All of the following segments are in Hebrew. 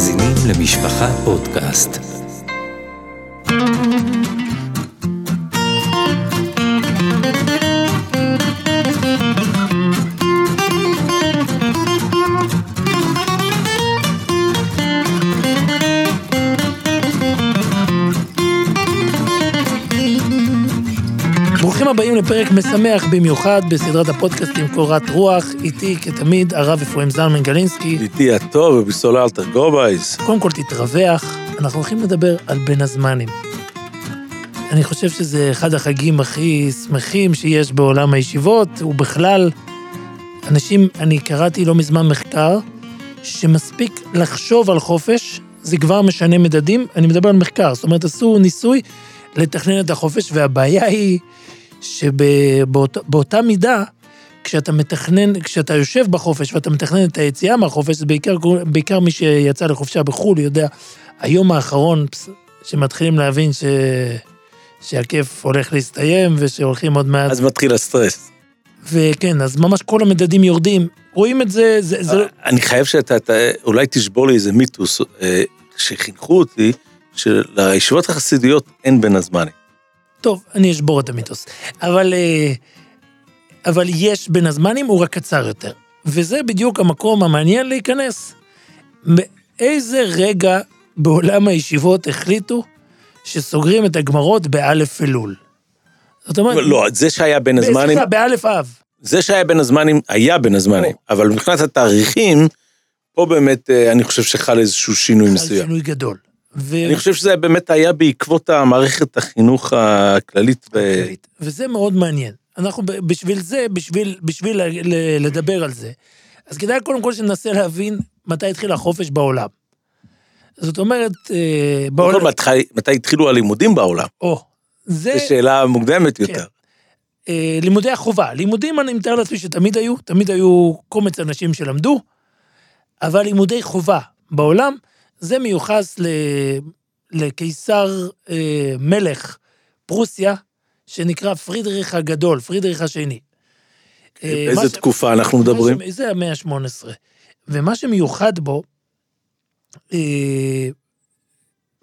מאזינים למשפחה פודקאסט. ברוכים הבאים לפרק משמח במיוחד בסדרת הפודקאסטים קורת רוח, איתי כתמיד הרב אפרים זלמן גלינסקי. איתי הטוב ובסולה אלתר גובייס. קודם כל תתרווח, אנחנו הולכים לדבר על בין הזמנים. אני חושב שזה אחד החגים הכי שמחים שיש בעולם הישיבות, ובכלל, אנשים, אני קראתי לא מזמן מחקר, שמספיק לחשוב על חופש, זה כבר משנה מדדים, אני מדבר על מחקר, זאת אומרת עשו ניסוי לתכנן את החופש, והבעיה היא שבאותה מידה, כשאתה מתכנן, כשאתה יושב בחופש, ואתה מתכנן את היציאה מהחופש, זה בעיקר מי שיצא לחופשה בחול, יודע, היום האחרון, שמתחילים להבין שהכיף הולך להסתיים, ושהולכים עוד מעט. אז מתחיל הסטרס. וכן, אז ממש כל המדדים יורדים, רואים את זה. אני חייב שאתה, אולי תשבור לי איזה מיתוס, שחינכו אותי, שלישיבות החסידיות אין בין הזמנים. טוב, אני אשבור את המיתוס. אבל יש בין הזמנים, הוא רק קצר יותר. וזה בדיוק המקום המעניין להיכנס. מאיזה רגע בעולם הישיבות החליטו שסוגרים את הגמרות באלף פלול? זאת אומרת... לא, זה שהיה בין הזמנים... באלף אב. זה שהיה בין הזמנים, היה בין הזמנים. אבל מבחינת התאריכים, פה באמת אני חושב שחל איזשהו שינוי מסוים. חל שינוי גדול. אני חושב שזה באמת היה בעקבות המערכת החינוך הכללית. וזה מאוד מעניין. אנחנו בשביל זה, בשביל לדבר על זה, אז כדאי קודם כל שננסה להבין מתי התחיל החופש בעולם. זאת אומרת, בעולם... מתי התחילו הלימודים בעולם? זו שאלה מוקדמת יותר. לימודי החובה. לימודים אני מתאר לעצמי שתמיד היו, תמיד היו קומץ אנשים שלמדו, אבל לימודי חובה בעולם... זה מיוחס לקיסר מלך פרוסיה, שנקרא פרידריך הגדול, פרידריך השני. באיזה תקופה אנחנו מדברים? זה המאה ה-18. ומה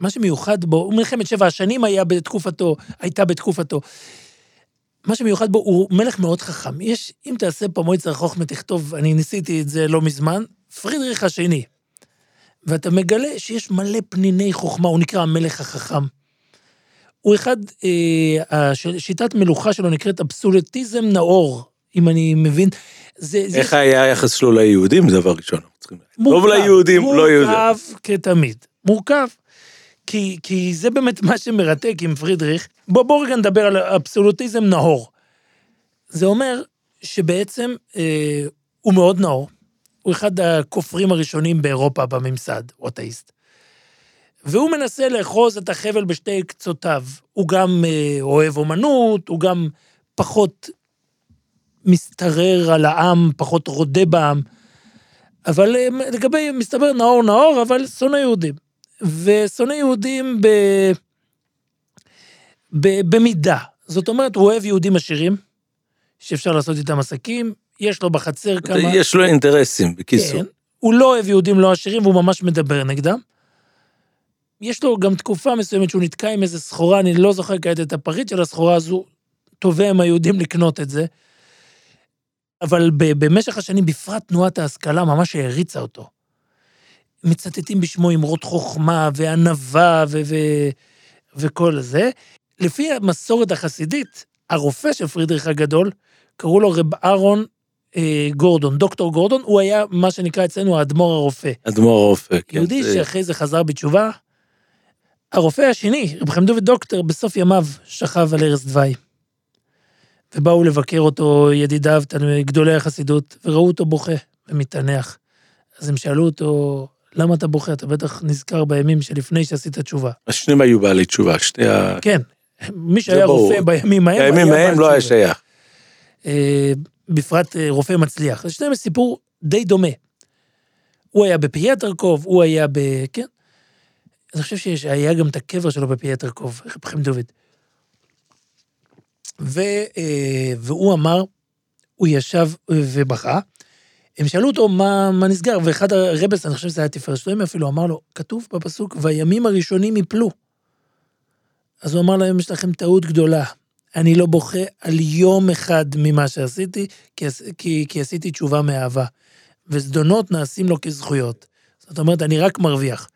שמיוחד בו, מלחמת 7 השנים הייתה בתקופתו, מה שמיוחד בו הוא מלך מאוד חכם. יש, אם תעשה פעמוי צריך חוכמת תכתוב, אני ניסיתי את זה לא מזמן, פרידריך השני. ואתה מגלה שיש מלא פניני חוכמה, הוא נקרא המלך החכם. הוא אחד, שיטת מלוכה שלו נקראת אבסולוטיזם נאור, אם אני מבין. איך היה היחס שלו ליהודים? זה דבר ראשון. לא ליהודים, לא יהודים. מורכב כתמיד, מורכב. כי זה באמת מה שמרתק עם פרידריך. בואו רגע נדבר על אבסולוטיזם נאור. זה אומר שבעצם הוא מאוד נאור. הוא אחד הכופרים הראשונים באירופה בממסד, הוא אתאיסט. והוא מנסה לאחוז את החבל בשתי קצותיו. הוא גם אוהב אומנות, הוא גם פחות מסתרר על העם, פחות רודה בעם. אבל לגבי מסתבר נאור, אבל שונא יהודים. ושונא יהודים במידה. זאת אומרת, הוא אוהב יהודים עשירים, שאפשר לעשות איתם עסקים, יש לו בחצר כמה... יש לו אינטרסים, בקיסור. כן, הוא לא אוהב יהודים לא עשירים, והוא ממש מדבר נגדם. יש לו גם תקופה מסוימת שהוא נתקע עם איזו סחורה, אני לא זוכר כעת את הפריט של הסחורה הזו, טובה עם היהודים לקנות את זה. אבל במשך השנים, בפרט תנועת ההשכלה, ממש העריצה אותו. מצטטים בשמו אמרות חוכמה, וענווה, וכל זה. לפי המסורת החסידית, הרופא של פרידריך הגדול, קראו לו רב אהרון גורדון, דוקטור גורדון, הוא היה מה שנקרא אצלנו האדמו"ר הרופא. אדמו"ר הרופא, כן. יהודי שאחרי זה חזר בתשובה. הרופא השני, רב חמדו ודוקטור, בסוף ימיו שכב על ערש דווי. ובאו לבקר אותו ידידיו, גדולי החסידות, וראו אותו בוכה ומתענח. אז הם שאלו אותו, למה אתה בוכה? אתה בטח נזכר בימים שלפני שעשית תשובה. השניים היו בעלי תשובה, כן, מי שהיה רופא בימים ההם... בימים ההם לא היה שייך. בפרט רופא מצליח. זה שני מסיפור די דומה. הוא היה בפייטרקוב, הוא היה כן? אני חושב שהיה גם את הקבר שלו בפייטרקוב, חיים דוד. והוא אמר, הוא ישב ובכה, הם שאלו אותו מה נסגר, ואחד הרבס, אני חושב שזה היה תפארת שלוימי אפילו, אמר לו, כתוב בפסוק, והימים הראשונים יפלו. אז הוא אמר להם, יש לכם טעות גדולה, אני לא בוכה על יום אחד ממה שעשיתי, כי עשיתי תשובה מאהבה. וזדונות נעשים לו כזכויות. זאת אומרת, אני רק מרוויח.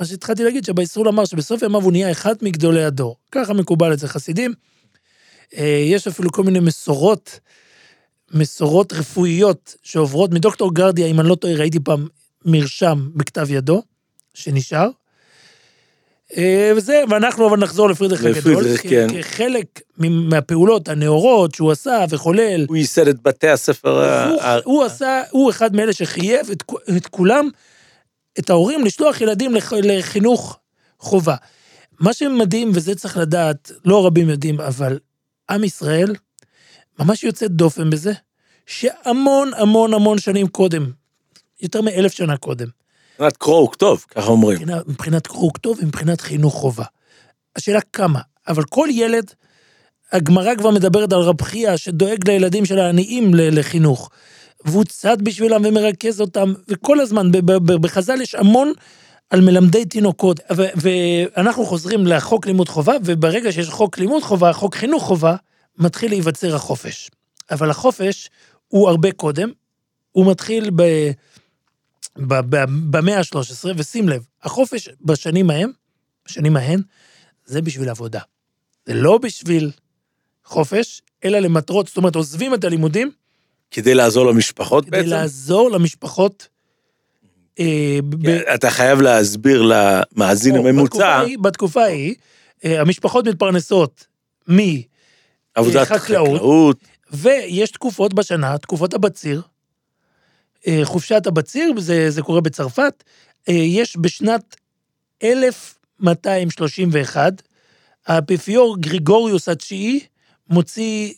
מה שהתחלתי להגיד, שבאיסרול אמר שבסוף ימיו הוא נהיה אחד מגדולי הדור. ככה מקובל את זה חסידים. יש אפילו כל מיני מסורות רפואיות שעוברות מדוקטור גרדיה, אם אני לא טועה, ראיתי פעם מרשם בכתב ידו, שנשאר. וזה, ואנחנו אבל נחזור לפרידריך הגדול, כחלק מהפעולות הנאורות שהוא עשה וחולל. הוא ייסד את בתי הספר. הוא אחד מאלה שחייב את כולם, את ההורים, לשלוח ילדים לחינוך חובה. מה שמדהים, וזה צריך לדעת, לא רבים יודעים, אבל עם ישראל ממש יוצא דופן בזה, שהמון המון המון שנים קודם, יותר מ1000 שנה קודם, מבחינת קרוא וכתוב, ככה אומרים. מבחינת קרוא וכתוב ומבחינת חינוך חובה. השאלה כמה, אבל כל ילד, הגמרא כבר מדברת על רב חייא, שדואג לילדים של העניים לחינוך, והוא צד בשבילם ומרכז אותם, וכל הזמן, בחז"ל יש המון על מלמדי תינוקות, ואנחנו חוזרים לחוק לימוד חובה, וברגע שיש חוק לימוד חובה, חוק חינוך חובה, מתחיל להיווצר החופש. אבל החופש הוא הרבה קודם, הוא מתחיל במאה ה-13, ושים לב, החופש בשנים ההן, זה בשביל עבודה. זה לא בשביל חופש, אלא למטרות, זאת אומרת, עוזבים את הלימודים, כדי לעזור למשפחות בעצם? כדי לעזור למשפחות. אתה חייב להסביר למאזין הממוצע. בתקופה היא, המשפחות מתפרנסות עבודת חקלאות, ויש תקופות בשנה, תקופות הבציר, חופשת הבציר, זה קורה בצרפת, יש בשנת 1231, האפיפיור גריגוריוס התשיעי מוציא,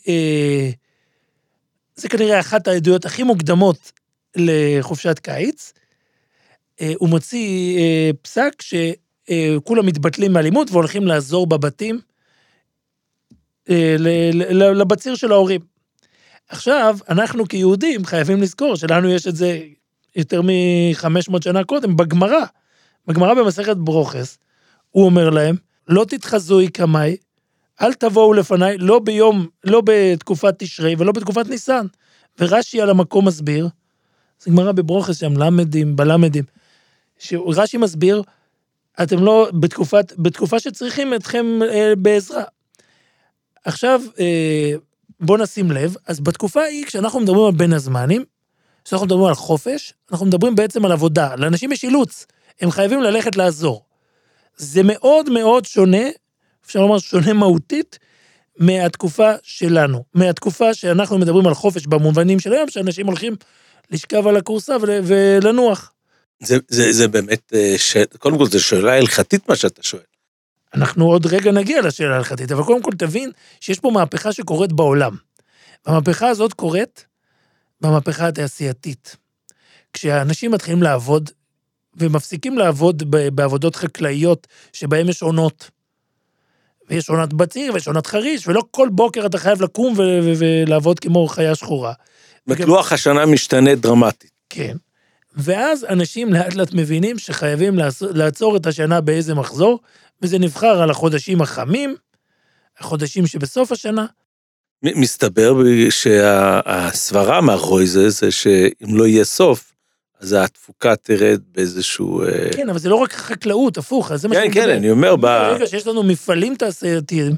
זה כנראה אחת העדויות הכי מוקדמות לחופשת קיץ, הוא מוציא פסק שכולם מתבטלים מהלימוד והולכים לעזור בבתים, לבציר של ההורים. עכשיו, אנחנו כיהודים חייבים לזכור שלנו יש את זה יותר מ-500 שנה קודם, בגמרא במסכת ברוכס, הוא אומר להם, לא תתחזו עיקמיי, אל תבואו לפניי, לא בתקופת תשרי ולא בתקופת ניסן. ורש"י על המקום מסביר, זה גמרא בברוכס שם, בלמדים, שרש"י מסביר, אתם לא, בתקופה שצריכים אתכם בעזרה. עכשיו, בוא נשים לב, אז בתקופה היא, כשאנחנו מדברים על בין הזמנים, כשאנחנו מדברים על חופש, אנחנו מדברים בעצם על עבודה, לאנשים יש אילוץ, הם חייבים ללכת לעזור. זה מאוד מאוד שונה, אפשר לומר שונה מהותית, מהתקופה שלנו, מהתקופה שאנחנו מדברים על חופש במובנים של היום, שאנשים הולכים לשכב על הכורסה ולנוח. זה באמת, קודם כל זה שאלה הלכתית מה שאתה שואל. אנחנו עוד רגע נגיע לשאלה ההלכתית, אבל קודם כל תבין שיש פה מהפכה שקורית בעולם. והמהפכה הזאת קורית במהפכה התעשייתית. כשהאנשים מתחילים לעבוד, ומפסיקים לעבוד בעבודות חקלאיות, שבהן יש עונות. ויש עונת בציר, ויש עונת חריש, ולא כל בוקר אתה חייב לקום ולעבוד כמו חיה שחורה. לוח השנה משתנה דרמטית. כן. ואז אנשים לאט לאט מבינים שחייבים לעצור את השנה באיזה מחזור, וזה נבחר על החודשים החמים, החודשים שבסוף השנה. מסתבר שהסברה מאחורי זה שאם לא יהיה סוף, אז התפוקה תרד באיזשהו... כן, אבל זה לא רק חקלאות, הפוך, אז זה מה שמדבר. כן, אני אומר... מהרגע שיש לנו מפעלים תעשייתיים,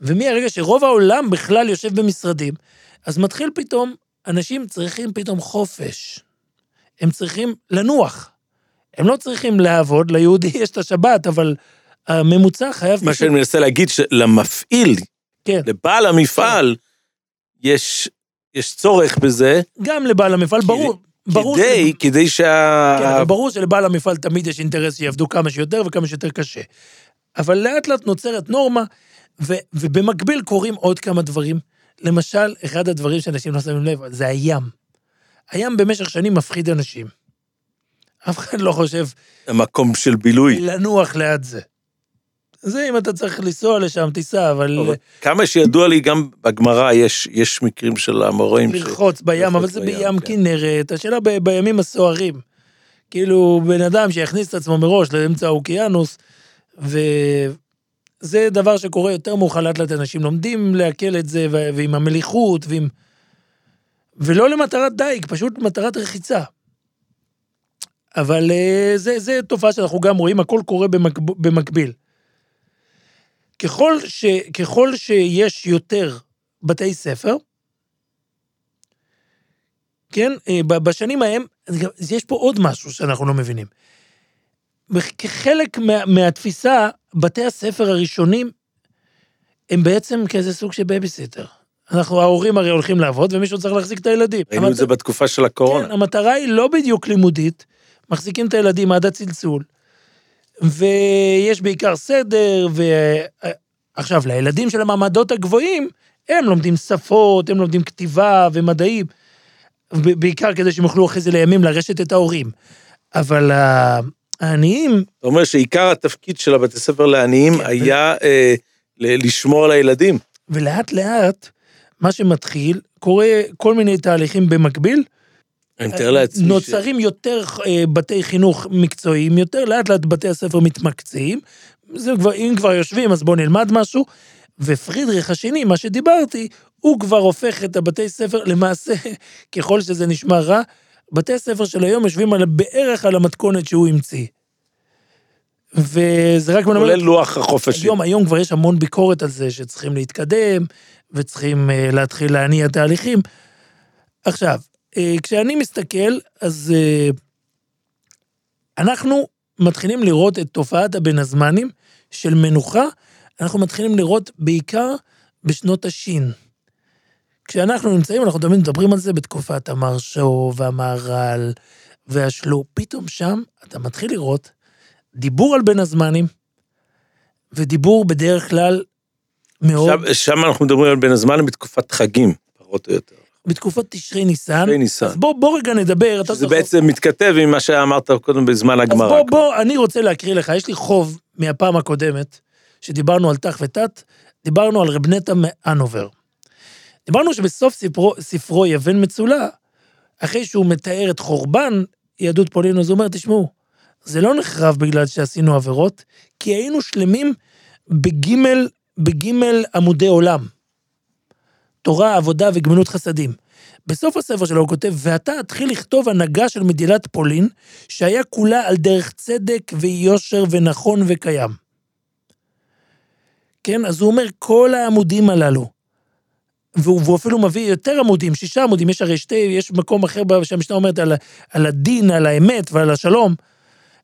ומהרגע שרוב העולם בכלל יושב במשרדים, אז מתחיל פתאום, אנשים צריכים פתאום חופש. הם צריכים לנוח. הם לא צריכים לעבוד, ליהודי יש את השבת, אבל... הממוצע חייב... מה שאני מנסה להגיד, למפעיל, לבעל המפעל, יש צורך בזה. גם לבעל המפעל, ברור. כדי שה... ברור שלבעל המפעל תמיד יש אינטרס שיעבדו כמה שיותר וכמה שיותר קשה. אבל לאט לאט נוצרת נורמה, ובמקביל קורים עוד כמה דברים. למשל, אחד הדברים שאנשים לא שמים לב, זה הים. הים במשך שנים מפחיד אנשים. אף אחד לא חושב... המקום של בילוי. לנוח ליד זה. זה אם אתה צריך לנסוע לשם, תיסע, אבל... כמה שידוע לי, גם בגמרא יש מקרים של המוראים... ללחוץ בים, אבל זה בים כנרת, השאלה בימים הסוערים. כאילו, בן אדם שיכניס את עצמו מראש לאמצע האוקיינוס, וזה דבר שקורה יותר מוחלט לתת אנשים, לומדים להקל את זה, ועם המליחות, ועם... ולא למטרת דייק, פשוט מטרת רחיצה. אבל זה תופעה שאנחנו גם רואים, הכל קורה במקביל. ככל שיש יותר בתי ספר, כן, בשנים ההם, יש פה עוד משהו שאנחנו לא מבינים. כחלק מהתפיסה, בתי הספר הראשונים, הם בעצם כאיזה סוג של בייביסיטר. אנחנו, ההורים הרי הולכים לעבוד, ומישהו צריך להחזיק את הילדים. ראינו את זה בתקופה של הקורונה. כן, המטרה היא לא בדיוק לימודית, מחזיקים את הילדים עד הצלצול, ויש בעיקר סדר, ועכשיו, לילדים של המעמדות הגבוהים, הם לומדים שפות, הם לומדים כתיבה ומדעים, בעיקר כדי שהם יוכלו אחרי זה לימים לרשת את ההורים. אבל העניים... אתה אומר שעיקר התפקיד של הבתי ספר לעניים היה לשמור על הילדים. ולאט לאט, מה שמתחיל, קורה כל מיני תהליכים במקביל, נוצרים יותר בתי חינוך מקצועיים יותר, לאט לאט בתי הספר מתמקצעים, אם כבר יושבים אז בואו נלמד משהו, ופרידריך השני, מה שדיברתי, הוא כבר הופך את הבתי ספר, למעשה, ככל שזה נשמע רע, בתי הספר של היום יושבים בערך על המתכונת שהוא המציא. וזה רק... כולל לוח החופש. היום כבר יש המון ביקורת על זה, שצריכים להתקדם, וצריכים להתחיל להניע תהליכים. עכשיו, כשאני מסתכל, אז אנחנו מתחילים לראות את תופעת הבין הזמנים של מנוחה, אנחנו מתחילים לראות בעיקר בשנות השין. כשאנחנו נמצאים, אנחנו תמיד מדברים על זה בתקופת המרשו והמערל והשלו, פתאום שם אתה מתחיל לראות דיבור על בין הזמנים, ודיבור בדרך כלל מאוד... שם אנחנו מדברים על בין הזמנים בתקופת חגים, פחות או יותר. בתקופת תשרי ניסן, אז בוא רגע נדבר. זה בעצם מתכתב עם מה שאמרת קודם בזמן הגמרא. אז בוא, אני רוצה להקריא לך, יש לי חוב מהפעם הקודמת, שדיברנו על תח ותת, דיברנו על רב נתן מאנובר. דיברנו שבסוף ספרו יבן מצולה, אחרי שהוא מתאר את חורבן יהדות פולין, אז הוא אומר, תשמעו, זה לא נחרב בגלל שעשינו עבירות, כי היינו שלמים בגימל עמודי עולם. תורה, עבודה וגמילות חסדים. בסוף הספר שלו הוא כותב, ואתה התחיל לכתוב הנהגה של מדילת פולין, שהיה כולה על דרך צדק ויושר ונכון וקיים. כן, אז הוא אומר, כל העמודים הללו, והוא אפילו מביא יותר עמודים, 6 עמודים, יש הרי יש מקום אחר שהמשנה אומרת על הדין, על האמת ועל השלום,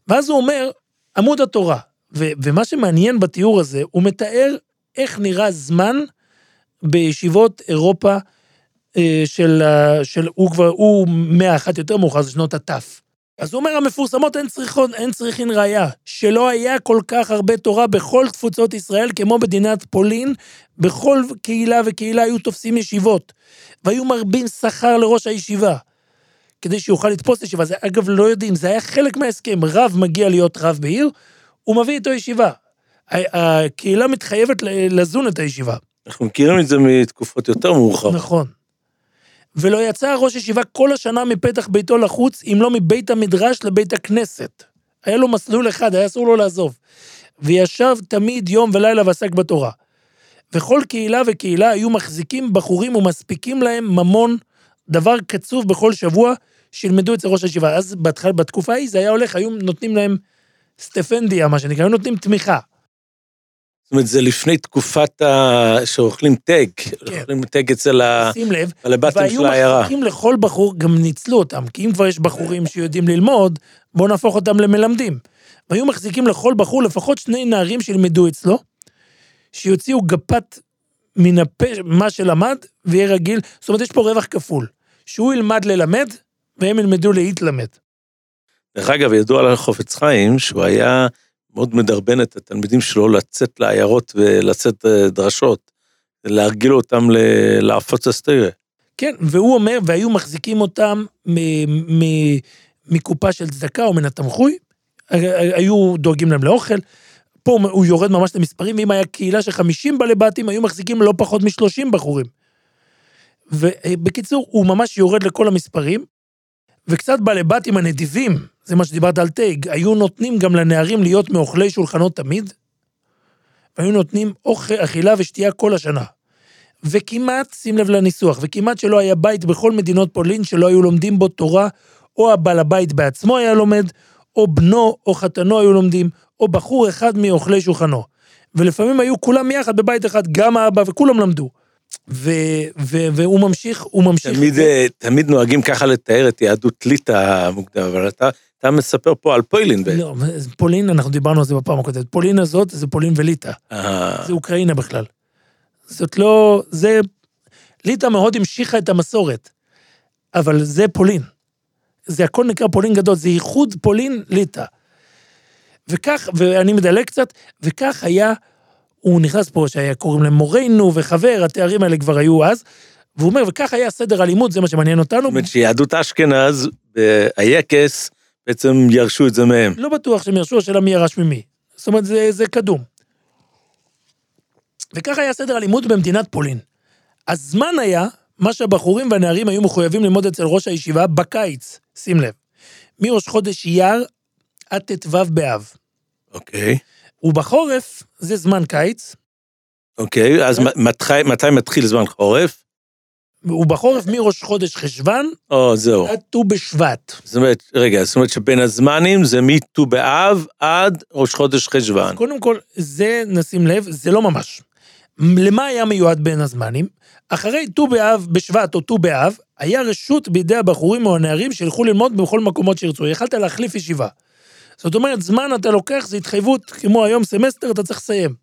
ואז הוא אומר, עמוד התורה, ומה שמעניין בתיאור הזה, הוא מתאר איך נראה זמן, בישיבות אירופה של הוא 101 יותר מאוחר, זה שנות התף. אז הוא אומר, המפורסמות אין צריכין ראייה, שלא היה כל כך הרבה תורה בכל תפוצות ישראל, כמו בדינת פולין, בכל קהילה היו תופסים ישיבות, והיו מרבים שכר לראש הישיבה, כדי שיוכל לתפוס ישיבה. זה אגב לא יודעים, זה היה חלק מההסכם, רב מגיע להיות רב בעיר, הוא מביא איתו ישיבה. הקהילה מתחייבת לזון את הישיבה. אנחנו מכירים את זה מתקופות יותר מאוחר. נכון. ולא יצא ראש ישיבה כל השנה מפתח ביתו לחוץ, אם לא מבית המדרש לבית הכנסת. היה לו מסלול אחד, היה אסור לו לעזוב. וישב תמיד יום ולילה ועסק בתורה. וכל קהילה וקהילה היו מחזיקים בחורים ומספיקים להם ממון, דבר קצוב בכל שבוע, שילמדו אצל ראש הישיבה. אז בתקופה ההיא זה היה הולך, היו נותנים להם סטפנדיה, מה שנקרא, היו נותנים תמיכה. זאת אומרת, זה לפני תקופת שאוכלים טג, אוכלים טג אצל הבתים של העיירה. והיו מחכים לכל בחור, גם ניצלו אותם, כי אם כבר יש בחורים שיודעים ללמוד, בואו נהפוך אותם למלמדים. והיו מחזיקים לכל בחור, לפחות 2 נערים שילמדו אצלו, שיוציאו גפת מן הפה, מה שלמד, ויהיה רגיל, זאת אומרת, יש פה רווח כפול, שהוא ילמד ללמד, והם ילמדו להתלמד. דרך אגב, ידוע על חופץ חיים, שהוא היה... מאוד מדרבן את התלמידים שלו לצאת לעיירות ולצאת דרשות, להרגיל אותם להפוץ הסטריה. כן, והוא אומר, והיו מחזיקים אותם מקופה של צדקה או מן התמחוי, היו דואגים להם לאוכל, פה הוא יורד ממש למספרים, ואם היה קהילה ש50 בעלי בתים, היו מחזיקים לא פחות מ30 בחורים. ובקיצור, הוא ממש יורד לכל המספרים, וקצת בעלי בתים הנדיבים, זה מה שדיברת על תג, היו נותנים גם לנערים להיות מאוכלי שולחנות תמיד, והיו נותנים אכילה ושתייה כל השנה. וכמעט, שים לב לניסוח, וכמעט שלא היה בית בכל מדינות פולין, שלא היו לומדים בו תורה, או הבעל הבית בעצמו היה לומד, או בנו או חתנו היו לומדים, או בחור אחד מאוכלי שולחנו. ולפעמים היו כולם יחד בבית אחד, גם האבא, וכולם למדו. והוא ממשיך, הוא ממשיך. תמיד נוהגים ככה לתאר את יהדות ליטא המוקדמת, אבל אתה מספר פה על פולין. לא, פולין, אנחנו דיברנו על זה בפעם הקודמת. פולין הזאת זה פולין וליטא. זה אוקראינה בכלל. זאת לא, זה, ליטא מאוד המשיכה את המסורת, אבל זה פולין. זה הכל נקרא פולין גדול, זה ייחוד פולין ליטא. וכך, ואני מדלג קצת, וכך היה, הוא נכנס פה שהיה קוראים למורנו וחבר, התארים האלה כבר היו אז, והוא אומר, וכך היה סדר הלימוד, זה מה שמעניין אותנו. זאת אומרת שיהדות אשכנז, היקס, בעצם ירשו את זה מהם. לא בטוח שהם ירשו, השאלה מי ירש ממי. זאת אומרת, זה קדום. וכך היה סדר הלימוד במדינת פולין. הזמן היה, מה שהבחורים והנערים היו מחויבים ללמוד אצל ראש הישיבה בקיץ, שים לב, מראש חודש אייר עד ט"ו באב. אוקיי. ובחורף זה זמן קיץ. אוקיי, אז מתי מתחיל זמן חורף? ובחורף מראש חודש חשוון, זהו. עד ט"ו בשבט. זאת אומרת שבין הזמנים זה מט"ו באב עד ראש חודש חשוון. קודם כל, זה נשים לב, זה לא ממש. למה היה מיועד בין הזמנים? אחרי ט"ו באב, בשבט או ט"ו באב, היה רשות בידי הבחורים או הנערים שהלכו ללמוד בכל מקומות שירצו. יכלת להחליף ישיבה. זאת אומרת, זמן אתה לוקח, זה התחייבות, כמו היום סמסטר, אתה צריך לסיים.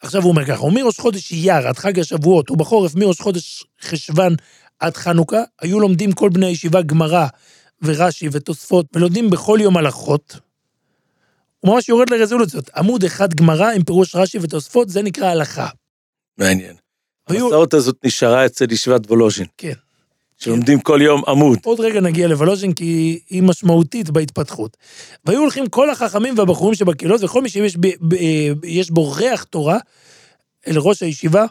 עכשיו הוא אומר ככה, הוא מראש חודש אייר עד חג השבועות, ובחורף מראש חודש חשוון עד חנוכה, היו לומדים כל בני הישיבה גמרא ורש"י ותוספות, ולומדים בכל יום הלכות. הוא ממש יורד לרזולוציות, עמוד אחד גמרא עם פירוש רש"י ותוספות, זה נקרא הלכה. מעניין. המסעות הזאת נשארה אצל ישיבת וולוז'ין. כן. שלומדים כל יום עמוד. עוד רגע נגיע לוולוז'ין, כי היא משמעותית בהתפתחות. והיו הולכים כל החכמים והבחורים שבקהילות, וכל מי שיש בו ריח תורה, אל ראש הישיבה,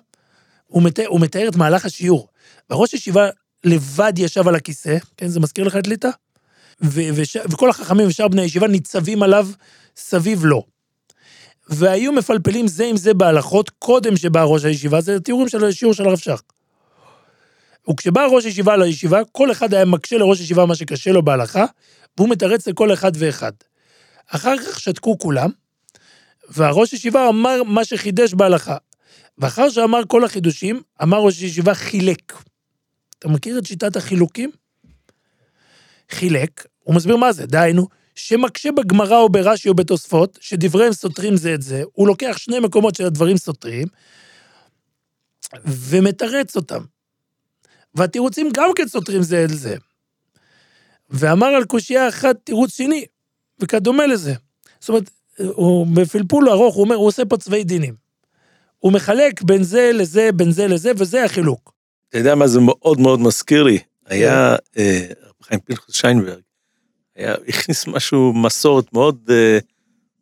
הוא מתאר את מהלך השיעור. וראש הישיבה לבד ישב על הכיסא, כן, זה מזכיר לך את ליטא? וכל החכמים ושאר בני הישיבה ניצבים עליו סביב לו. והיו מפלפלים זה עם זה בהלכות, קודם שבא ראש הישיבה, זה תיאורים של השיעור של הרב שך. וכשבא ראש ישיבה לישיבה, כל אחד היה מקשה לראש ישיבה מה שקשה לו בהלכה, והוא מתרץ לכל אחד ואחד. אחר כך שתקו כולם, והראש ישיבה אמר מה שחידש בהלכה. ואחר שאמר כל החידושים, אמר ראש ישיבה חילק. אתה מכיר את שיטת החילוקים? חילק, הוא מסביר מה זה, דהיינו, שמקשה בגמרא או ברש"י או בתוספות, שדבריהם סותרים זה את זה, הוא לוקח שני מקומות של הדברים סותרים, ומתרץ אותם. והתירוצים גם כן סותרים זה אל זה. ואמר על קושייה אחת תירוץ שני, וכדומה לזה. זאת אומרת, הוא בפלפול ארוך, הוא אומר, הוא עושה פה צבעי דינים. הוא מחלק בין זה לזה, בין זה לזה, וזה החילוק. אתה יודע מה זה מאוד מאוד מזכיר לי? היה, חיים פנחס שיינברג, הכניס משהו, מסורת מאוד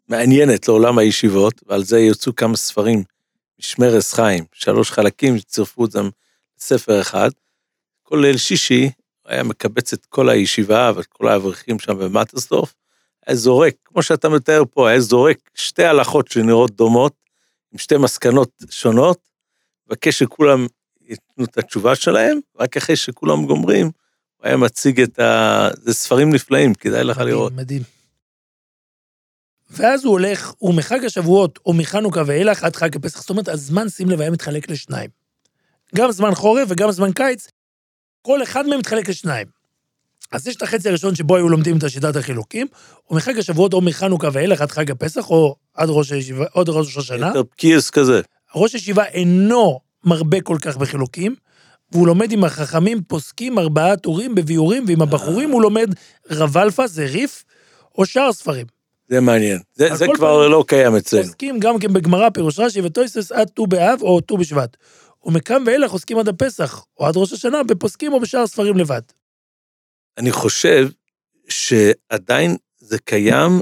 מעניינת לעולם הישיבות, ועל זה יוצאו כמה ספרים, משמר ארץ חיים, 3 חלקים שצירפו אותם ספר אחד, כל ליל שישי, היה מקבץ את כל הישיבה, ואת כל האברכים שם במטרסדורף, היה זורק, כמו שאתה מתאר פה, היה זורק 2 הלכות שנראות דומות, עם 2 מסקנות שונות, בקש שכולם יתנו את התשובה שלהם, רק אחרי שכולם גומרים, הוא היה מציג את ה... זה ספרים נפלאים, כדאי לך לראות. מדהים. ואז הוא הולך, הוא מחג השבועות, או מחנוכה ואילך, עד חג הפסח, זאת אומרת, הזמן שים לב, היה מתחלק לשניים. גם זמן חורף וגם זמן קיץ, כל אחד מהם מתחלק לשניים. אז יש את החצי הראשון שבו היו לומדים את שיטת החילוקים, ומחג השבועות או מחנוכה ואילך עד חג הפסח, או עד ראש הישיבה, עד ראש השנה. יותר פקיעס כזה. ראש הישיבה אינו מרבה כל כך בחילוקים, והוא לומד עם החכמים פוסקים 4 טורים בביורים, ועם הבחורים הוא לומד רבלפה, זה ריף, או שאר ספרים. זה מעניין. זה כבר לא קיים אצלנו. פוסקים גם כן בגמרא, פירוש רש"י ותוספות עד ט"ו באב או ט"ו בשבט. ומכאן ואילך עוסקים עד הפסח, או עד ראש השנה, בפוסקים או בשאר ספרים לבד. אני חושב שעדיין זה קיים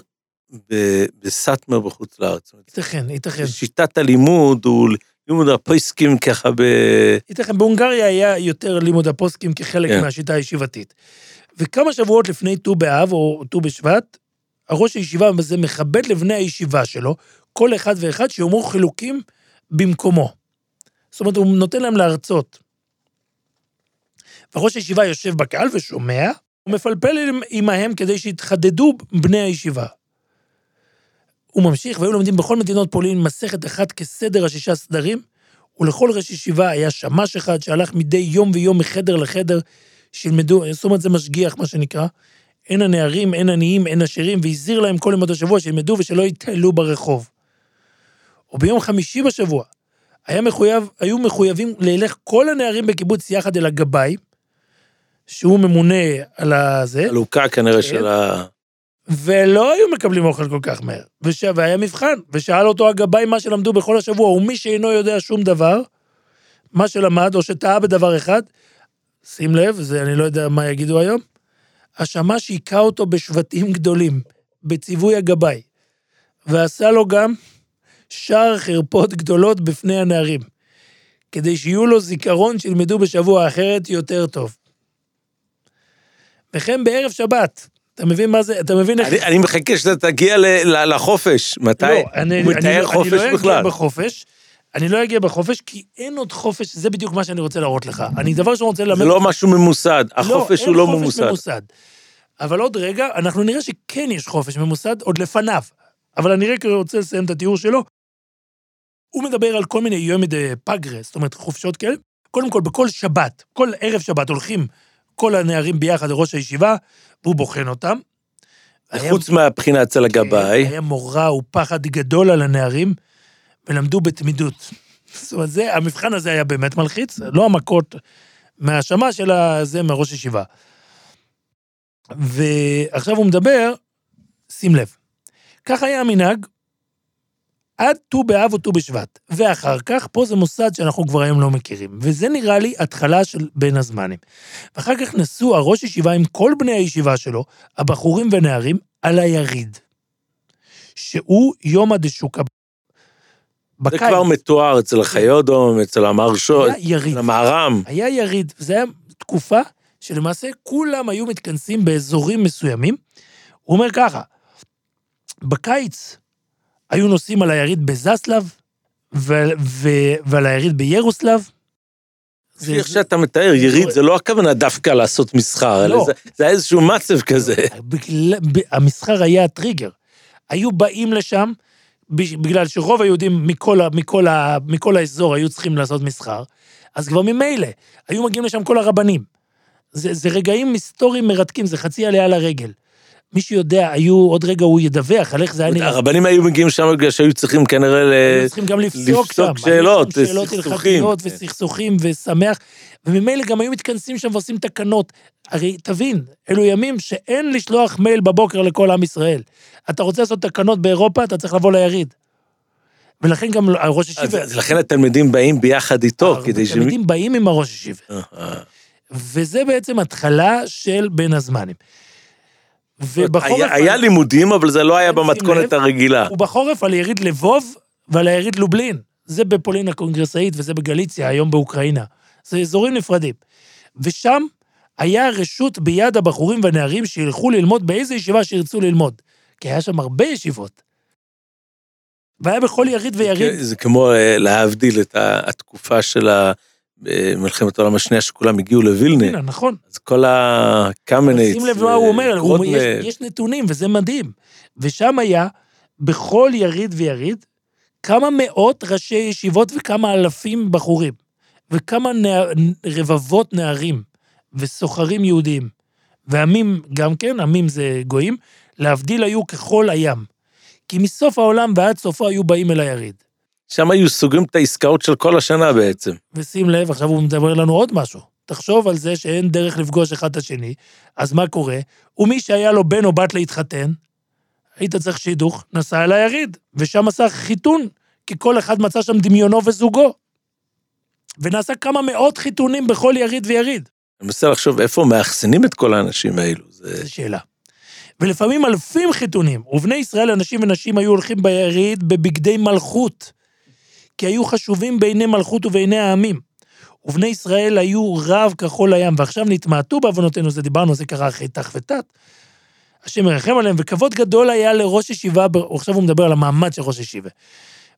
בסטמר בחוץ לארץ. ייתכן, ייתכן. שיטת הלימוד הוא לימוד הפוסקים ככה ב... ייתכן, בהונגריה היה יותר לימוד הפוסקים כחלק מהשיטה הישיבתית. וכמה שבועות לפני ט"ו באב או ט"ו בשבט, הראש הישיבה הזה מכבד לבני הישיבה שלו, כל אחד ואחד שיאמרו חילוקים במקומו. זאת אומרת, הוא נותן להם להרצות. וראש הישיבה יושב בקהל ושומע, הוא מפלפל עמהם כדי שיתחדדו בני הישיבה. הוא ממשיך, והיו לומדים בכל מדינות פולין מסכת אחת כסדר השישה סדרים, ולכל ראש ישיבה היה שמש אחד שהלך מדי יום ויום מחדר לחדר, שילמדו, זאת אומרת זה משגיח מה שנקרא, אין הנערים, אין עניים, אין עשירים, והזהיר להם כל ימות השבוע שילמדו ושלא יתעלו ברחוב. וביום חמישי בשבוע, היו מחויבים להילך כל הנערים בקיבוץ יחד אל הגבאי, שהוא ממונה על הזה. הלוקה כנראה של ה... ולא היו מקבלים אוכל כל כך מהר. והיה מבחן, ושאל אותו הגבאי מה שלמדו בכל השבוע, ומי שאינו יודע שום דבר, מה שלמד, או שטעה בדבר אחד, שים לב, זה אני לא יודע מה יגידו היום, השמה שיקה אותו בשבטים גדולים, בציווי הגבאי, ועשה לו גם שער חרפות גדולות בפני הנערים, כדי שיהיו לו זיכרון שילמדו בשבוע אחרת יותר טוב. וכן בערב שבת, אתה מבין מה זה, אתה מבין... אני מחכה שאתה תגיע לחופש, מתי? לא, אני לא אגיע בחופש, כי אין עוד חופש, זה בדיוק מה שאני רוצה להראות לך. אני דבר שאני רוצה ללמד... זה לא משהו ממוסד, החופש הוא לא ממוסד. אבל עוד רגע, אנחנו נראה שכן יש חופש ממוסד, עוד לפניו. אבל אני רק רוצה לסיים את התיאור שלו. הוא מדבר על כל מיני יום מדי פגרס, זאת אומרת חופשות כאלה. קודם כל, בכל שבת, כל ערב שבת הולכים כל הנערים ביחד לראש הישיבה, והוא בוחן אותם. חוץ מהבחינה אצל הגבאי. היה מורה ופחד גדול על הנערים, ולמדו בתמידות. זאת אומרת, המבחן הזה היה באמת מלחיץ, לא המכות מהשמה של זה מראש ישיבה. ועכשיו הוא מדבר, שים לב, כך היה המנהג, עד ט"ו באב או ט"ו בשבט, ואחר כך, פה זה מוסד שאנחנו כבר היום לא מכירים, וזה נראה לי התחלה של בין הזמנים. ואחר כך נסעו הראש ישיבה עם כל בני הישיבה שלו, הבחורים ונערים, על היריד, שהוא יום הדשוקה. זה כבר מתואר אצל חיודום, אצל המרשו, אצל המערם. היה יריד, זו הייתה תקופה שלמעשה כולם היו מתכנסים באזורים מסוימים. הוא אומר ככה, בקיץ היו נוסעים על היריד בזסלב, ועל היריד בירוסלב. איך שאתה מתאר, יריד זה לא הכוונה דווקא לעשות מסחר, זה היה איזשהו מצב כזה. המסחר היה הטריגר. היו באים לשם, בגלל שרוב היהודים מכל האזור היו צריכים לעשות מסחר, אז כבר ממילא, היו מגיעים לשם כל הרבנים. זה רגעים היסטוריים מרתקים, זה חצי עליה לרגל. מי שיודע, היו עוד רגע הוא ידווח, על איך זה היה נראה. הרבנים היו מגיעים שם בגלל שהיו צריכים כנראה לפסוק שאלות, סכסוכים. וסכסוכים ושמח, וממילא גם היו מתכנסים שם ועושים תקנות. הרי תבין, אלו ימים שאין לשלוח מייל בבוקר לכל עם ישראל. אתה רוצה לעשות תקנות באירופה, אתה צריך לבוא ליריד. ולכן גם הראש ישיבה... אז לכן התלמידים באים ביחד איתו, כדי ש... התלמידים באים עם הראש ישיבה. וזה בעצם התחלה של בין הזמנים. היה לימודים, אבל זה לא היה במתכונת הרגילה. ובחורף על יריד לבוב ועל יריד לובלין. זה בפולין הקונגרסאית וזה בגליציה, היום באוקראינה. זה אזורים נפרדים. ושם היה רשות ביד הבחורים והנערים שילכו ללמוד באיזה ישיבה שירצו ללמוד. כי היה שם הרבה ישיבות. והיה בכל יריד ויריד. זה כמו להבדיל את התקופה של מלחמת העולם השנייה, שכולם הגיעו לווילנה. נכון. אז כל הקמניץ. שים לב מה הוא אומר, יש נתונים, וזה מדהים. ושם היה, בכל יריד ויריד, כמה מאות ראשי ישיבות, וכמה אלפים בחורים, וכמה רבבות נערים, וסוחרים יהודים, ועמים גם כן, עמים זה גויים, להבדיל היו ככל הים. כי מסוף העולם ועד סופו היו באים אל היריד. שם היו סוגרים את העסקאות של כל השנה בעצם. ושים לב, עכשיו הוא מדבר לנו עוד משהו. תחשוב על זה שאין דרך לפגוש אחד את השני, אז מה קורה? ומי שהיה לו בן או בת להתחתן, היית צריך שידוך, נסע אל היריד, ושם עשה חיתון, כי כל אחד מצא שם דמיונו וזוגו. ונעשה כמה מאות חיתונים בכל יריד ויריד. אני מנסה לחשוב איפה מאחסנים את כל האנשים האלו. זו שאלה. ולפעמים אלפים חיתונים, ובני ישראל, אנשים ונשים היו הולכים ביריד בבגדי מלכות, כי היו חשובים בעיני מלכות ובעיני העמים. ובני ישראל היו רב כחול הים, ועכשיו נתמעטו בעוונותינו, זה דיברנו, זה קרה אחרי תח ותת, השם מרחם עליהם, וכבוד גדול היה לראש ישיבה, עכשיו הוא מדבר על המעמד של ראש ישיבה,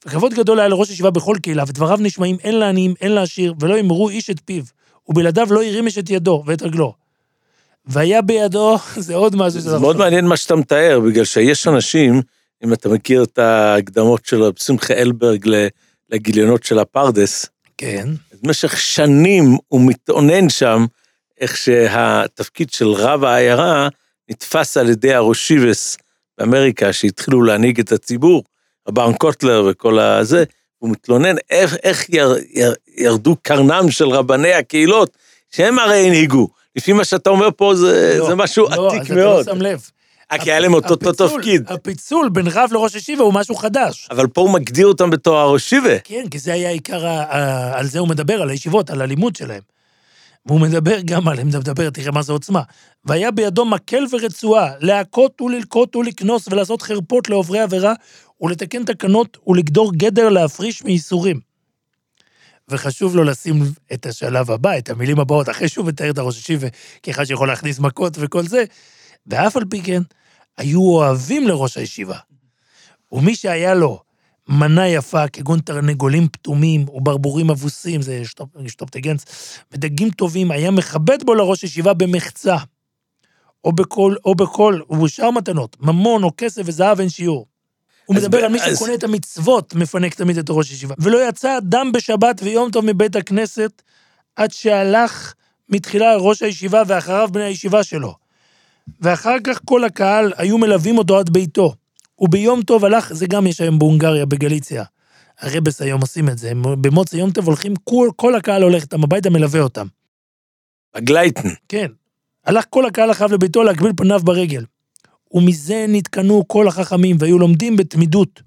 וכבוד גדול היה לראש ישיבה בכל קהילה, ודבריו נשמעים, אין לעניים, אין לעשיר, ולא ימרו איש את פיו, ובלעדיו לא ירים איש את ידו ואת רגלו. והיה בידו, זה עוד משהו. זה מאוד מעניין מה שאתה מתאר, בגלל שיש אנשים, אם אתה מכיר את ההקדמות של שמחה אלברג לגיליונות של הפרדס, כן. במשך שנים הוא מתעונן שם, איך שהתפקיד של רב העיירה נתפס על ידי הראשיבס באמריקה, שהתחילו להנהיג את הציבור, הברן קוטלר וכל הזה, הוא מתלונן איך ירדו קרנם של רבני הקהילות, שהם הרי הנהיגו. לפי מה שאתה אומר פה, זה משהו עתיק מאוד. אז אתה לא שם לב. כי היה להם אותו תפקיד. הפיצול בין רב לראש ישיבה הוא משהו חדש. אבל פה הוא מגדיר אותם בתואר ישיבה. כן, כי זה היה עיקר, על זה הוא מדבר, על הישיבות, על הלימוד שלהם. והוא מדבר גם עליהם, תראה מה זה עוצמה. והיה בידו מקל ורצועה, להכות וללקות ולקנוס, ולעשות חרפות לעוברי עבירה, ולתקן תקנות ולגדור גדר להפריש מייסורים. וחשוב לו לשים את השלב הבא, את המילים הבאות, אחרי שוב את תאר את הראש ישיבה, כאחד שיכול להכניס מכות וכל זה, ואף על פי כן, היו אוהבים לראש הישיבה. ומי שהיה לו מנה יפה, כגון תרנגולים פתומים, וברבורים אבוסים, זה שטופטגנס, ודגים טובים, היה מכבד בו לראש ישיבה במחצה, או בכל, ובשאר מתנות, ממון או כסף וזהב אין שיעור. הוא מדבר על מי שקונה את המצוות, מפנק תמיד את ראש ישיבה. ולא יצא אדם בשבת ויום טוב מבית הכנסת, עד שהלך מתחילה ראש הישיבה, ואחריו בני הישיבה שלו. ואחר כך כל הקהל היו מלווים אותו עד ביתו. וביום טוב הלך, זה גם יש היום בהונגריה, בגליציה. הרבס היום עושים את זה, במוצא יום טוב הולכים, כל הקהל הולך איתם, הביתה מלווה אותם. בגלייטן. כן. הלך כל הקהל אחריו לביתו להגביל פניו ברגל. ומזה נתקנו כל החכמים, והיו לומדים בתמידות,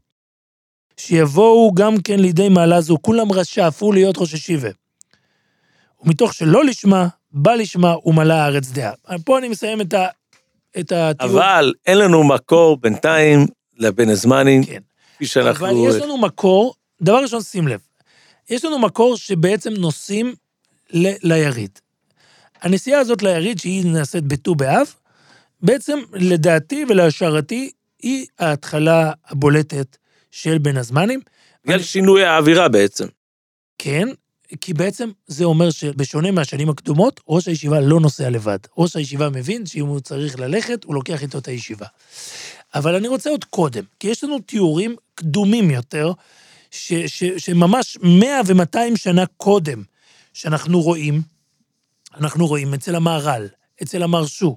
שיבואו גם כן לידי מעלה זו, כולם רשאפו להיות ראש ישיבה. ומתוך שלא לשמה, בא לשמה ומלא הארץ דעה. פה אני מסיים את התיאור. אבל אין לנו מקור בינתיים לבין הזמנים. כן. אבל יש לנו מקור, דבר ראשון שים לב, יש לנו מקור שבעצם נוסעים ליריד. הנסיעה הזאת ליריד, שהיא נעשית בט"ו באב, בעצם לדעתי ולהשערתי היא ההתחלה הבולטת של בין הזמנים. בגלל שינוי האווירה בעצם. כן, כי בעצם זה אומר שבשונה מהשנים הקדומות, ראש הישיבה לא נוסע לבד. ראש הישיבה מבין שאם הוא צריך ללכת, הוא לוקח איתו את הישיבה. אבל אני רוצה עוד קודם, כי יש לנו תיאורים קדומים יותר, שממש 100 ו-200 שנה קודם, שאנחנו רואים אצל המהר"ל, אצל המרש"ו,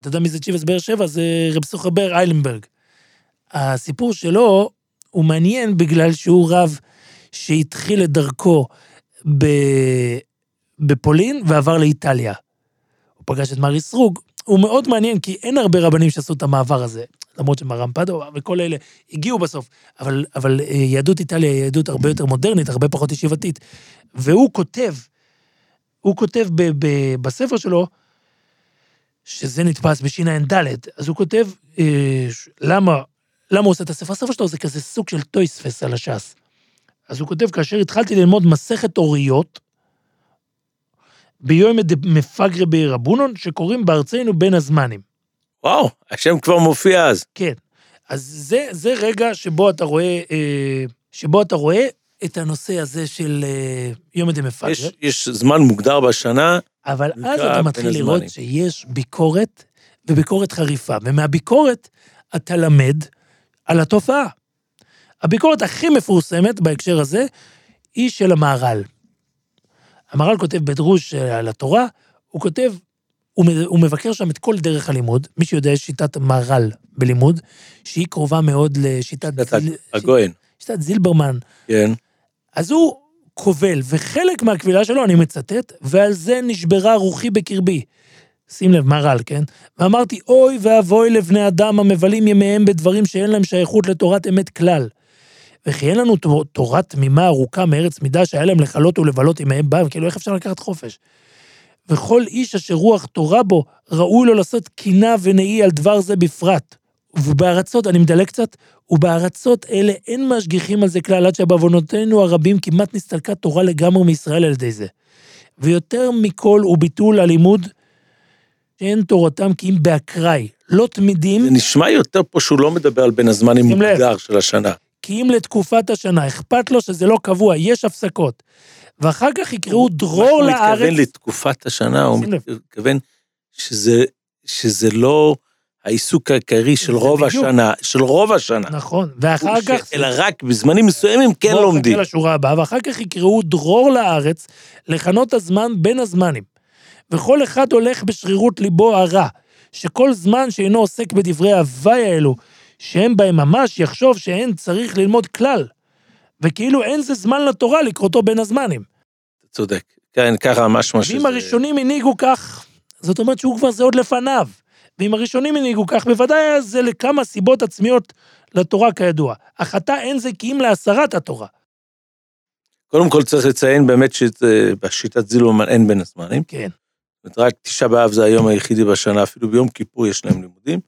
אתה יודע מי זה צ'יבס באר שבע? זה רב סוחבר איילנברג. הסיפור שלו הוא מעניין בגלל שהוא רב שהתחיל את דרכו בפולין ועבר לאיטליה. הוא פגש את מרי סרוג. הוא מאוד מעניין כי אין הרבה רבנים שעשו את המעבר הזה. למרות שמר"ם פדובה וכל אלה הגיעו בסוף. אבל יהדות איטליה היא יהדות הרבה יותר מודרנית, הרבה פחות ישיבתית. והוא כותב בספר שלו, שזה נתפס ב-ש"ד, אז הוא כותב, למה הוא עושה את הספר? הספר שלו זה כזה סוג של תוספות על הש"ס. אז הוא כותב, כאשר התחלתי ללמוד מסכת אוריות, ביום מפגרי ברבונון, שקוראים בארצנו בין הזמנים. וואו, השם כבר מופיע אז. כן, אז זה רגע שבו אתה רואה את הנושא הזה של יום מפגר. יש זמן מוגדר בשנה, אבל אז אתה מתחיל לראות שיש ביקורת, וביקורת חריפה, ומהביקורת אתה למד על התופעה. הביקורת הכי מפורסמת בהקשר הזה, היא של המהר"ל. המהר"ל כותב בדרוש על התורה, הוא כותב, הוא מבקר שם את כל דרך הלימוד, מי שיודע יש שיטת מהר"ל בלימוד, שהיא קרובה מאוד לשיטת הגויין. שיטת זילברמן. כן. אז הוא קובל, וחלק מהקבילה שלו, אני מצטט, ועל זה נשברה רוחי בקרבי. שים לב, מהר"ל, כן? ואמרתי, אוי ואבוי לבני אדם המבלים ימיהם בדברים שאין להם שייכות לתורת אמת כלל. וכי אין לנו תורת תמימה ארוכה מארץ מידה שהיה להם לחלות ולבלות ימיהם בהם, כאילו איך אפשר לקחת חופש? וכל איש אשר רוח תורה בו, ראוי לו לעשות קינה ונאי על דבר זה בפרט. ובארצות, אני מדלק קצת, ובארצות אלה אין משגיחים על זה כלל, עד שבעוונותינו הרבים כמעט נסתלקה תורה לגמרי מישראל על ידי זה. ויותר מכל הוא ביטול הלימוד, שאין תורתם כי אם באקראי, לא תמידים. זה נשמע יותר פה שהוא לא מדבר על בין הזמן עם מוגדר של השנה. כי אם לתקופת השנה, אכפת לו שזה לא קבוע, יש הפסקות. ואחר כך יקראו דרור לארץ. הוא מתכוון לתקופת השנה, הוא מתכוון שזה לא העיסוק העיקרי של רוב השנה, של רוב השנה. נכון, ואחר כך... אלא רק בזמנים מסוימים כן לומדים. ואחר כך יקראו דרור לארץ, לכנות הזמן בין הזמנים. וכל אחד הולך בשרירות ליבו הרע, שכל זמן שאינו עוסק בדברי הווי האלו, שהם בהם ממש יחשוב שאין צריך ללמוד כלל, וכאילו אין זה זמן לתורה לקרותו בין הזמנים. צודק, כן, ככה ממש מה שזה... ואם הראשונים הנהיגו כך, זאת אומרת שהוא כבר זה עוד לפניו, ואם הראשונים הנהיגו כך, בוודאי זה לכמה סיבות עצמיות לתורה כידוע. החטא אין זה כי אם להסרת התורה. קודם כל צריך לציין באמת שבשיטת זילומן אין בין הזמנים. כן. רק תשעה באב זה היום היחידי בשנה, אפילו ביום כיפור יש להם לימודים,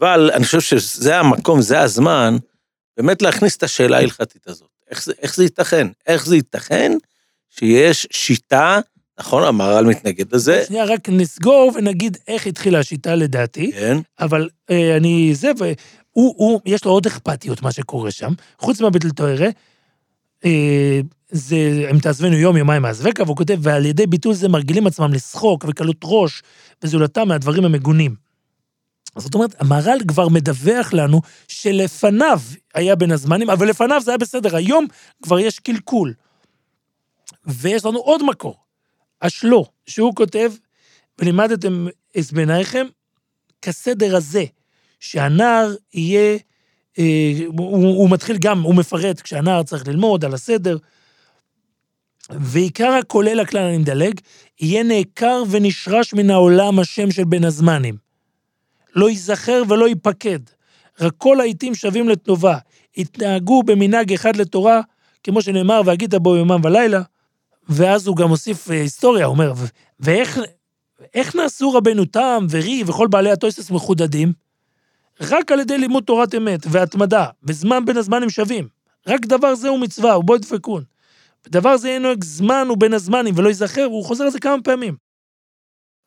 אבל אני חושב שזה המקום, זה הזמן, באמת להכניס את השאלה ההלכתית הזאת. איך זה ייתכן? איך זה ייתכן שיש שיטה, נכון, המהר"ל מתנגד לזה. שנייה, רק נסגור ונגיד איך התחילה השיטה לדעתי, כן. אבל יש לו עוד אכפתיות מה שקורה שם, חוץ מהביטל תורה, זה, הם תעזבנו יום, יומיים מהזבקה, והוא כותב, ועל ידי ביטול זה מרגילים עצמם לשחוק וקלות ראש, וזולתם מהדברים המגונים. אז זאת אומרת, המהר"ל כבר מדווח לנו, שלפניו היה בין הזמנים, אבל לפניו זה היה בסדר, היום כבר יש קלקול. ויש לנו עוד מקור, אשלו, שהוא כותב, ולימדתם את בנייכם, כסדר הזה, שהנער יהיה, הוא מתחיל גם, הוא מפרט, כשהנער צריך ללמוד על הסדר, ועיקר הכולל הכלל אני מדלג, יהיה נעקר ונשרש מן העולם השם של בין הזמנים. לא ייזכר ולא ייפקד, רק כל העיתים שווים לתנובה, התנהגו במנהג אחד לתורה, כמו שנאמר, והגית בו יומם ולילה, ואז הוא גם הוסיף היסטוריה, הוא אומר, ואיך נעשו רבנו תם ורי וכל בעלי התוספות מחודדים? רק על ידי לימוד תורת אמת והתמדה, וזמן בין הזמנים שווים. רק דבר זה הוא מצווה, הוא בו ידפקון. ודבר זה אינו רק זמן ובין הזמנים, ולא ייזכר, והוא חוזר על זה כמה פעמים.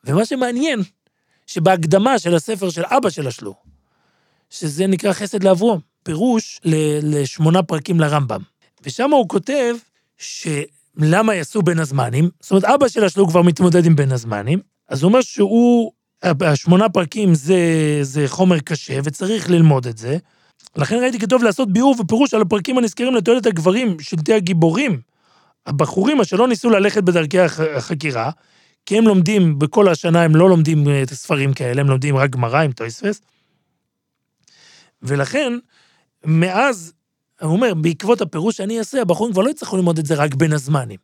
ומה שמעניין, שבהקדמה של הספר של אבא של אשלו, שזה נקרא חסד לאברום, פירוש לשמונה פרקים לרמב"ם. ושם הוא כותב, שלמה יעשו בין הזמנים, זאת אומרת, אבא של אשלו כבר מתמודד עם בין הזמנים, אז הוא אומר שהוא... השמונה פרקים זה חומר קשה, וצריך ללמוד את זה. לכן ראיתי כתוב לעשות ביאור ופירוש על הפרקים הנזכרים לתועלת הגברים, שלטי הגיבורים, הבחורים אשר לא ניסו ללכת בדרכי החקירה, כי הם לומדים, בכל השנה הם לא לומדים את הספרים כאלה, הם לומדים רק גמרא עם תוספות. ולכן, מאז, הוא אומר, בעקבות הפירוש שאני אעשה, הבחורים כבר לא יצטרכו ללמוד את זה רק בין הזמנים.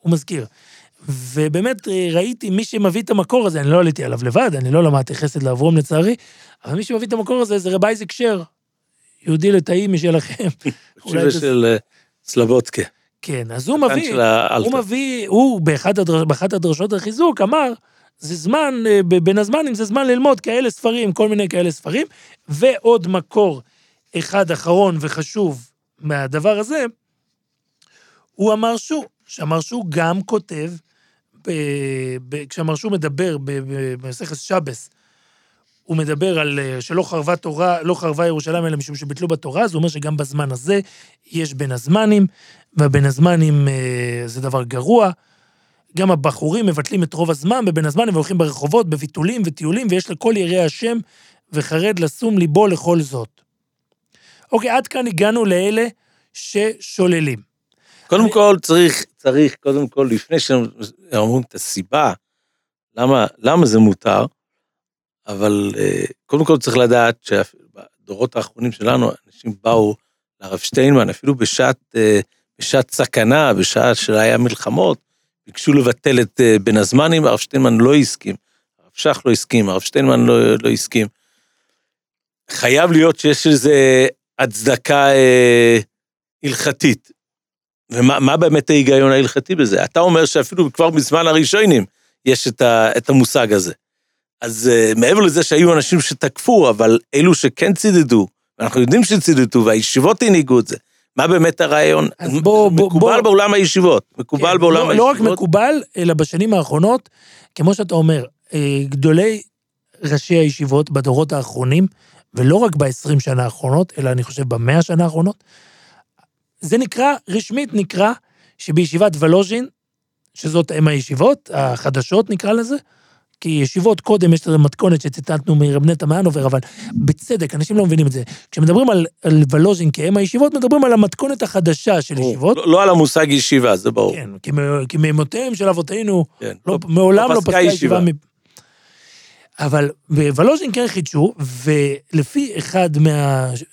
הוא מזכיר. ובאמת ראיתי מי שמביא את המקור הזה, אני לא עליתי עליו לבד, אני לא למדתי חסד לאברום לצערי, אבל מי שמביא את המקור הזה זה רב אייזק שר, יהודי לטעים משלכם. זה של סלבודקה. כן, אז הוא מביא, הוא באחת הדרשות החיזוק אמר, זה זמן, בין הזמנים זה זמן ללמוד כאלה ספרים, כל מיני כאלה ספרים, ועוד מקור אחד אחרון וחשוב מהדבר הזה, הוא אמר שהוא, כשהמרשו גם כותב, כשהמרשו מדבר במסכת שבס, הוא מדבר על שלא חרבה תורה, לא חרבה ירושלים, אלא משום שביטלו בתורה, אז הוא אומר שגם בזמן הזה יש בין הזמנים, ובין הזמנים זה דבר גרוע, גם הבחורים מבטלים את רוב הזמן, בבין הזמנים והולכים ברחובות, בביטולים וטיולים, ויש לכל ירא השם, וחרד לשום ליבו לכל זאת. אוקיי, עד כאן הגענו לאלה ששוללים. קודם כל, צריך, קודם כל, לפני שאומרים את הסיבה, למה זה מותר, אבל קודם כל צריך לדעת שבדורות האחרונים שלנו, אנשים באו לרב שטיינמן, אפילו בשעת סכנה, בשעה שהיה מלחמות, ביקשו לבטל את בין הזמנים, הרב שטיינמן לא הסכים, הרב שך לא הסכים, הרב שטיינמן לא הסכים. חייב להיות שיש איזה הצדקה הלכתית, ומה באמת ההיגיון ההלכתי בזה? אתה אומר שאפילו כבר בזמן הראשונים יש את המושג הזה. אז מעבר לזה שהיו אנשים שתקפו, אבל אלו שכן צידדו, ואנחנו יודעים שצידדו, והישיבות הניגו את זה, מה באמת הרעיון? מקובל בעולם הישיבות. לא רק מקובל, אלא בשנים האחרונות, כמו שאתה אומר, גדולי ראשי הישיבות בדורות האחרונים, ולא רק ב-20 שנה האחרונות, אלא אני חושב ב-100 שנה האחרונות, זה נקרא, רשמית נקרא, שבישיבת ולוז'ין, שזאת הם הישיבות, החדשות נקרא לזה, כי ישיבות קודם יש את המתכונת שציטטנו מרבני תמאנובר, אבל בצדק, אנשים לא מבינים את זה. כשמדברים על ולוז'ין כאם הישיבות, מדברים על המתכונת החדשה של ישיבות. לא על המושג ישיבה, זה ברור. כן, כי מימותיהם של אבותינו, מעולם לא פסקה ישיבה. אבל ולוז'ין כן חידשו, ולפי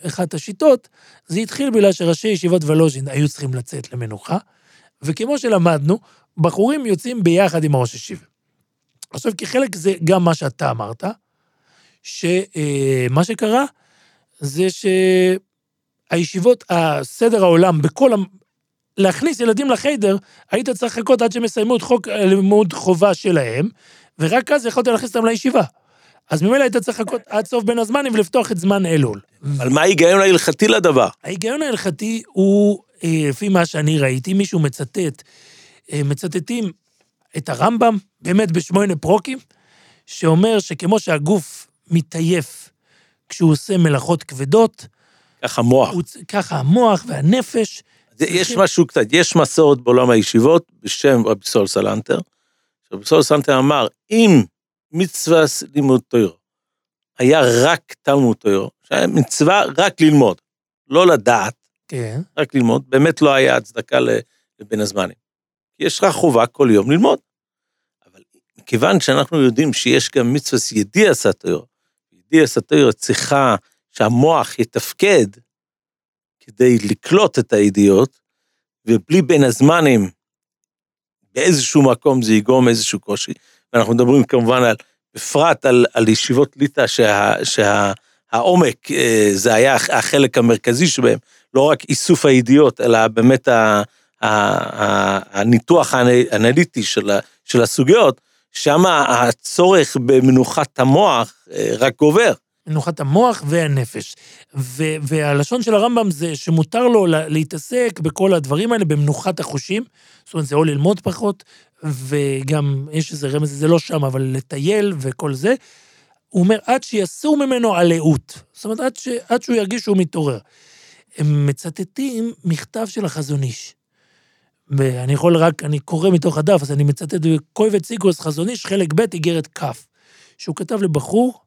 אחת השיטות, זה התחיל בגלל שראשי ישיבות ולוז'ין היו צריכים לצאת למנוחה, וכמו שלמדנו, בחורים יוצאים ביחד עם הראש ישיבה. עכשיו, כי חלק זה גם מה שאתה אמרת, שמה שקרה, זה שהישיבות, הסדר העולם, בכל, להכניס ילדים לחדר, היית צריך לחכות עד שמסיימו את חוק לימוד חובה שלהם, ורק אז יכולת להכניס אותם לישיבה. אז ממילא היית צריך לחכות עד סוף בין הזמנים, ולפתוח את זמן אלול. אבל מה ההיגיון ההלכתי לדבר? ההיגיון ההלכתי הוא, לפי מה שאני ראיתי, מישהו מצטטים, את הרמב"ם, באמת בשמונה פרוקים, שאומר שכמו שהגוף מתעייף כשהוא עושה מלאכות כבדות, ככה המוח. ככה המוח והנפש. יש משהו קצת, יש מסורת בעולם הישיבות, בשם רבי סול סלנטר, שרבי סול סלנטר אמר, אם מצווה לימוד תורה, היה רק תלמוד תורה, שהיה מצווה רק ללמוד, לא לדעת, כן. רק ללמוד, באמת לא היה הצדקה לבין הזמנים. יש לך חובה כל יום ללמוד. אבל מכיוון שאנחנו יודעים שיש גם מצווה ידיעה סתור, ידיעה סתור צריכה שהמוח יתפקד כדי לקלוט את הידיעות, ובלי בין הזמנים, באיזשהו מקום זה יגרום איזשהו קושי, ואנחנו מדברים כמובן על, בפרט על ישיבות ליטא, שהעומק זה היה החלק המרכזי שבהם, לא רק איסוף הידיעות, אלא באמת הניתוח האנליטי של הסוגיות, שם הצורך במנוחת המוח רק גובר. מנוחת המוח והנפש. והלשון של הרמב"ם זה שמותר לו להתעסק בכל הדברים האלה, במנוחת החושים, זאת אומרת, זה או ללמוד פחות, וגם יש איזה רמז, זה לא שם, אבל לטייל וכל זה, הוא אומר, עד שיסור ממנו עליות, זאת אומרת, עד שהוא ירגיש שהוא מתעורר. הם מצטטים מכתב של החזון איש, ואני יכול רק, אני קורא מתוך הדף, אז אני מצטט, קויבד סיקוס חזון איש, חלק ב' איגרת כף, שהוא כתב לבחור,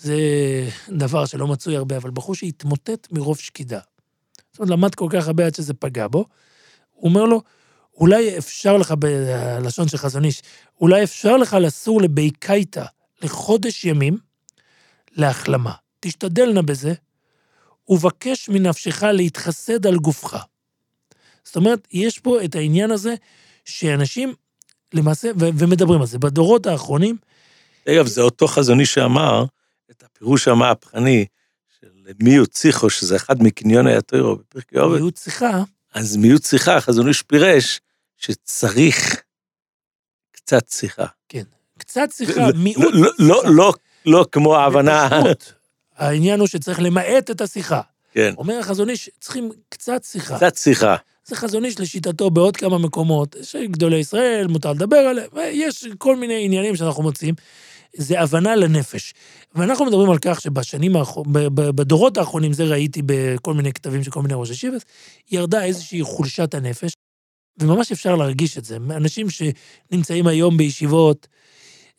זה דבר שלא מצוי הרבה, אבל בחור שהתמוטט מרוב שקידה. זאת אומרת, למד כל כך הרבה עד שזה פגע בו, הוא אומר לו, אולי אפשר לך, בלשון של חזון איש, אולי אפשר לך לסור לביקייטה, לחודש ימים, להחלמה. תשתדלנה בזה, ובקש מנפשך להתחסד על גופך. זאת אומרת, יש פה את העניין הזה, שאנשים למעשה, ומדברים על זה, בדורות האחרונים. אגב, זה אותו חזוני שאמר, את הפירוש המהפכני, של מיעוט שיחו, שזה אחד מקניוני התוירו, בפרקי עובד. מיעוט שיחה. אז מיעוט שיחה, החזוני שפירש, שצריך קצת שיחה. כן, קצת שיחה, מיעוט. לא כמו ההבנה. העניין הוא שצריך למעט את השיחה. כן. אומר החזוני שצריכים קצת שיחה. קצת שיחה. זה חזון איש לשיטתו בעוד כמה מקומות, שגדולי ישראל, מותר לדבר עליהם, יש כל מיני עניינים שאנחנו מוצאים, זה הבנה לנפש. ואנחנו מדברים על כך שבשנים, בדורות האחרונים, זה ראיתי בכל מיני כתבים של כל מיני ראש ישיבות, ירדה איזושהי חולשת הנפש, וממש אפשר להרגיש את זה. אנשים שנמצאים היום בישיבות,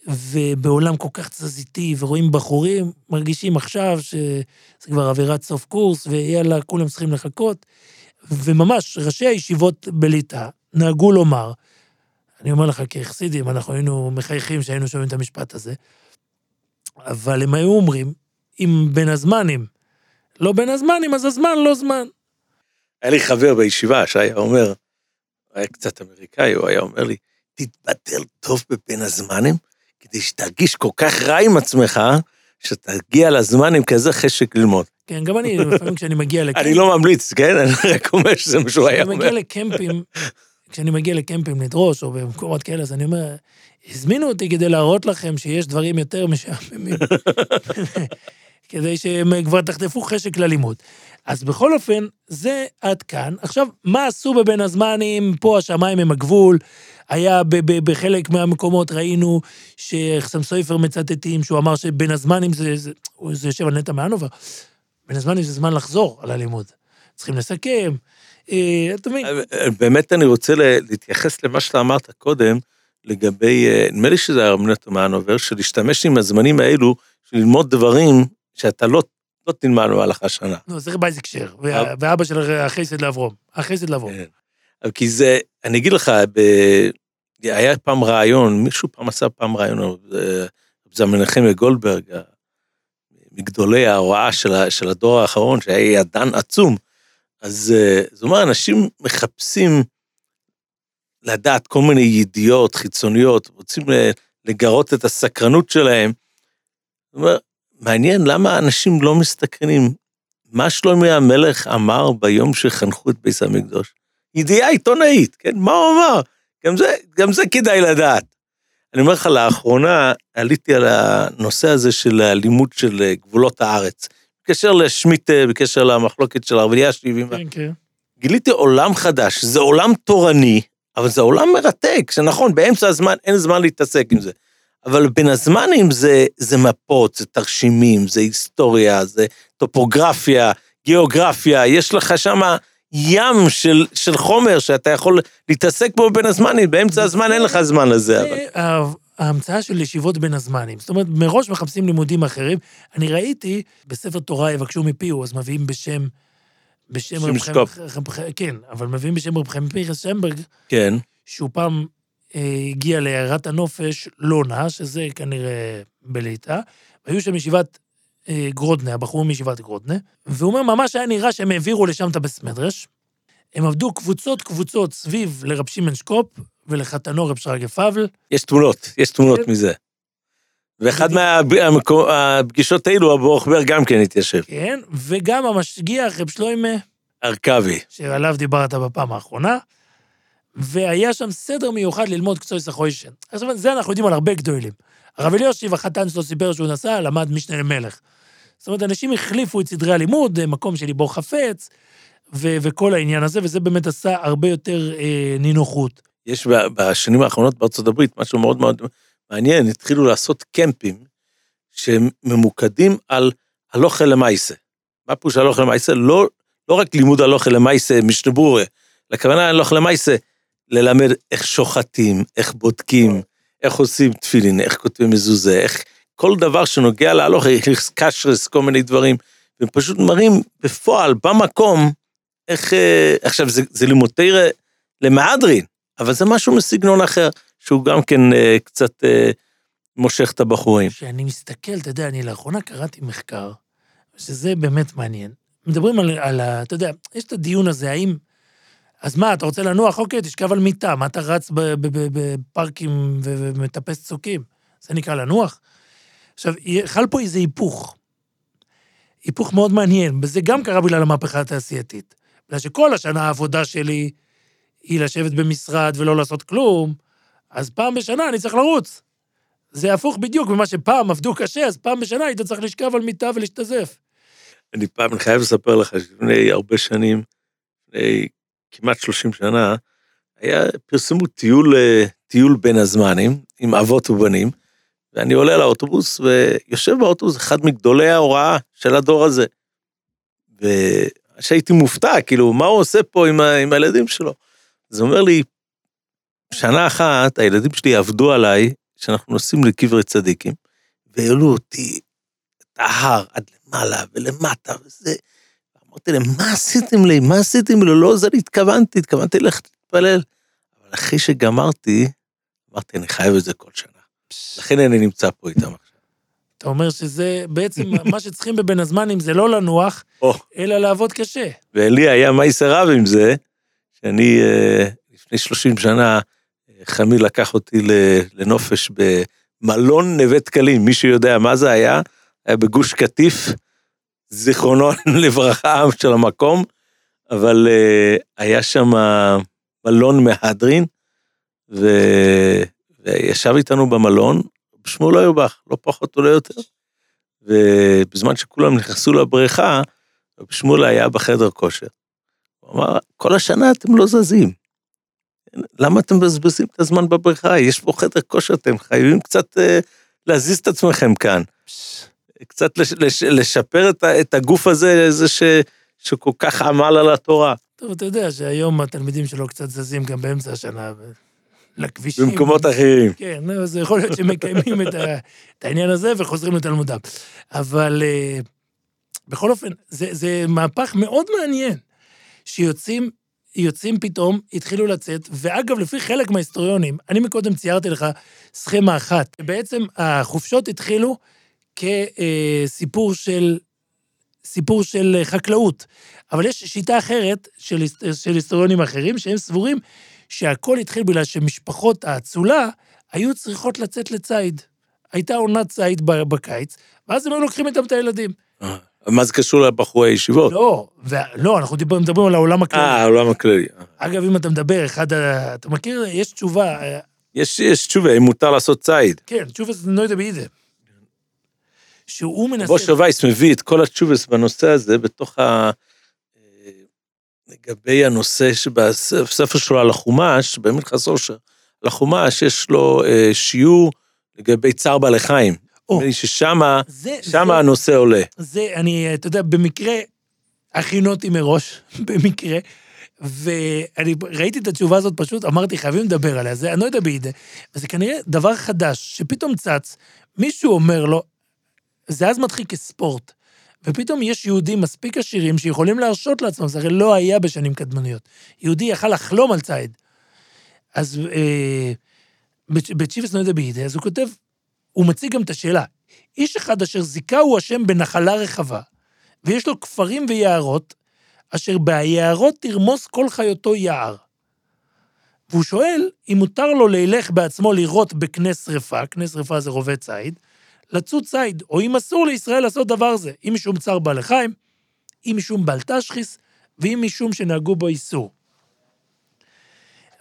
ובעולם כל כך צזיתי, ורואים בחורים, מרגישים עכשיו שזה כבר עבירת סוף קורס, ויאללה, כולם צריכים לחכות, וממש ראשי הישיבות בליטה נהגו לומר, אני אומר לך כחסידים, אנחנו היינו מחייכים שהיינו שומעים את המשפט הזה, אבל הם היו אומרים, אם בין הזמנים, לא בין הזמנים, אז הזמן לא זמן. היה לי חבר בישיבה שהיה אומר, היה קצת אמריקאי, הוא היה אומר לי, תתבטל טוב בבין הזמנים, כדי שתרגיש כל כך רע עם עצמך, שתגיע לזמן עם כזה חשק ללמוד. כן, גם אני, לפעמים כשאני מגיע לקמפים... אני לא ממליץ, כן? אני רק אומר שזה משהו היה אומר. כשאני מגיע לקמפים לדרוש, או במקומות כאלה, אז אני אומר, הזמינו אותי כדי להראות לכם שיש דברים יותר משעממים, כדי שהם כבר תחטפו חשק ללימוד. אז בכל אופן, זה עד כאן. עכשיו, מה עשו בבין הזמנים? פה השמיים הם הגבול, היה בחלק מהמקומות ראינו שחסם סויפר מצטטים, שהוא אמר שבין הזמנים זה יושב על נטע מהנובר, בין הזמנים זה זמן לחזור על הלימוד. צריכים לסכם, באמת אני רוצה להתייחס למה שאתה אמרת קודם, לגבי, נדמה לי שזה הרמנת המענובר, שלהשתמש עם הזמנים האלו, שללמוד דברים שאתה לא תלמד במהלך השנה. לא, זה רבי זקשר, ואבא של החסד לאברום, החסד לאברום. כי זה, אני אגיד לך, היה פעם רעיון, מישהו פעם עשה פעם רעיון, זה מנחם גולדברג, מגדולי ההוראה של הדור האחרון, שהיה ידען עצום, אז זאת אומרת, אנשים מחפשים לדעת כל מיני ידיעות חיצוניות, רוצים לגרות את הסקרנות שלהם. זאת אומרת, מעניין למה אנשים לא מסתכנים. מה שלומי המלך אמר ביום שחנכו את ביס המקדוש? ידיעה עיתונאית, כן? מה הוא אמר? גם זה כדאי לדעת. אני אומר לך, לאחרונה עליתי על הנושא הזה של הלימוד של גבולות הארץ. בקשר לשמיט, בקשר למחלוקת של הרביעייה השבעים. גיליתי עולם חדש, זה עולם תורני, אבל זה עולם מרתק, שנכון, באמצע הזמן אין זמן להתעסק עם זה. אבל בין הזמנים זה מפות, זה תרשימים, זה היסטוריה, זה טופוגרפיה, גיאוגרפיה, יש לך שם ים של חומר שאתה יכול להתעסק בו בין הזמנים, באמצע הזמן אין לך זמן לזה. אבל ההמצאה של ישיבות בין הזמנים. זאת אומרת, מראש מחפשים לימודים אחרים. אני ראיתי, בספר תורה יבקשו מפיהו, אז מביאים בשם כן, אבל מביאים בשם רב חיים פנחס שמברג, כן. שהוא פעם הגיע לעיירת הנופש, לונה, שזה כנראה בליטא, והיו שם ישיבת גרודנה, הבחור מישיבת גרודנה, והוא אומר, ממש היה נראה שהם העבירו לשם את הבסמדרש, הם עבדו קבוצות סביב לרב שמעון שקופ, ולחתנו רב שרגא פבל. יש תמונות מזה. ואחד מהפגישות האלו, הבורחבר גם כן התיישב. כן, וגם המשגיח רב שלוימה ארכבי, שעליו דיברת בפעם האחרונה, והיה שם סדר מיוחד ללמוד קצוי סחוישן. עכשיו, זה אנחנו יודעים על הרבה גדולים. הרב אליושיב, החתן שלו סיפר שהוא נסע, למד משנה למלך. זאת אומרת, אנשים החליפו את סדרי הלימוד, מקום של ליבו חפץ, וכל העניין הזה, וזה באמת עשה הרבה יותר נינוחות. יש בשנים האחרונות בארצות הברית, משהו מאוד מאוד מעניין, התחילו לעשות קמפים, שממוקדים על הלוכה למעשה. מה פירוש הלוכה למעשה? לא רק לימוד הלוכה למעשה, משנה ברורה, לכוונה הלוכה למעשה, ללמד איך שוחטים, איך בודקים, איך עושים תפילין, איך כותבים מזוזה, איך כל דבר שנוגע להלוכה, איך קשרס, כל מיני דברים, ופשוט מראים בפועל, במקום, איך, עכשיו זה לימוד תורה למהדרין, אבל זה משהו מסגנון אחר, שהוא גם כן קצת מושך את הבחורים. כשאני מסתכל, אתה יודע, אני לאחרונה קראתי מחקר, שזה באמת מעניין. מדברים על אתה יודע, יש את הדיון הזה, האם, אז מה, אתה רוצה לנוח? אוקיי, תשכב על מיטה, מה אתה רץ בפארקים ומטפס צוקים? זה נקרא לנוח. עכשיו, חל פה איזה היפוך מאוד מעניין, וזה גם קרה בגלל המהפכה התעשייתית. בגלל שכל השנה העבודה שלי היא לשבת במשרד ולא לעשות כלום, אז פעם בשנה אני צריך לרוץ. זה הפוך בדיוק ממה שפעם עבדו קשה, אז פעם בשנה היית צריך לשכב על מיטה ולהשתזף. אני פעם, אני חייב לספר לך, לפני הרבה שנים, כמעט 30 שנה, פרסמו טיול בין הזמנים, עם אבות ובנים, ואני עולה לאוטובוס, ויושב באוטובוס אחד מגדולי ההוראה של הדור הזה. ושהייתי מופתע, כאילו, מה הוא עושה פה עם הילדים שלו? זה אומר לי, שנה אחת, הילדים שלי עבדו עליי, שאנחנו נוסעים לקברי צדיקים, והעלו אותי את ההר עד למעלה ולמטה, וזה, אמרתי להם, מה עשיתם לי? לא, זה התכוונתי לך להתפלל. אבל אחרי שגמרתי, אמרתי, אני חייב את זה כל שנה. לכן אני נמצא פה איתם עכשיו. אתה אומר שזה בעצם מה שצריכים בבין הזמנים, זה לא לנוח, אלא לעבוד קשה. ואלי היה מייסר רב עם זה, שאני לפני 30 שנה, חמי לקח אותי לנופש במלון נווה דקלים, מי שיודע מה זה היה, היה בגוש קטיף, זיכרונו לברכה של המקום, אבל היה שם מלון מהדרין, וישב איתנו במלון, שמול לא יובח, לא פחות ולא יותר, ובזמן שכולם נכנסו לבריכה, שמול היה בחדר כושר. הוא אמר, כל השנה אתם לא זזים. למה אתם מבזבזים את הזמן בבריכה? יש פה חדר כושר, אתם חייבים קצת להזיז את עצמכם כאן. קצת לשפר את הגוף הזה, זה שכל כך עמל על התורה. טוב, אתה יודע שהיום התלמידים שלו קצת זזים גם באמצע השנה, לכבישים. במקומות אחרים. כן, אז יכול להיות שמקיימים את העניין הזה וחוזרים לתלמודם. אבל בכל אופן, זה מהפך מאוד מעניין, שיוצאים פתאום, התחילו לצאת, ואגב, לפי חלק מההיסטוריונים, אני מקודם ציירתי לך סכמה אחת, בעצם החופשות התחילו כסיפור של... סיפור של חקלאות, אבל יש שיטה אחרת של היסטוריונים אחרים, שהם סבורים שהכל התחיל בגלל שמשפחות האצולה היו צריכות לצאת לצייד. הייתה עונת צייד בקיץ, ואז הם היו לוקחים איתם את הילדים. מה זה קשור לבחורי הישיבות? לא, אנחנו מדברים על העולם הכללי. העולם הכללי. אגב, אם אתה מדבר, אתה מכיר, יש תשובה. יש תשובה, אם מותר לעשות צייד. כן, תשובה זה נוידה בידה. שהוא מנסה... בוש הווייס מביא את כל התשובס בנושא הזה, בתוך ה... לגבי הנושא שבספר שלו על החומש, באמת חסור שלחומש יש לו שיעור לגבי צער בעלי חיים. ששמה הנושא עולה. זה, אני, אתה יודע, במקרה, הכינותי מראש, במקרה, ואני ראיתי את התשובה הזאת פשוט, אמרתי, חייבים לדבר עליה, זה, אני לא יודע בידי, וזה כנראה דבר חדש, שפתאום צץ, מישהו אומר לו, זה אז מתחיל כספורט, ופתאום יש יהודים מספיק עשירים שיכולים להרשות לעצמם, זה הרי לא היה בשנים קדמוניות. יהודי יכל לחלום על צייד. אז בצ'יפס נוידה בידי, אז הוא כותב, הוא מציג גם את השאלה, איש אחד אשר זיקה הוא השם בנחלה רחבה, ויש לו כפרים ויערות, אשר ביערות תרמוס כל חיותו יער. והוא שואל, אם מותר לו לילך בעצמו לראות בקנה שריפה, קנה שריפה זה רובה צייד, לצוד צייד, או אם אסור לישראל לעשות דבר זה, אם משום צער בעלי חיים, אם משום בעל תשחיס, ואם משום שנהגו בו איסור.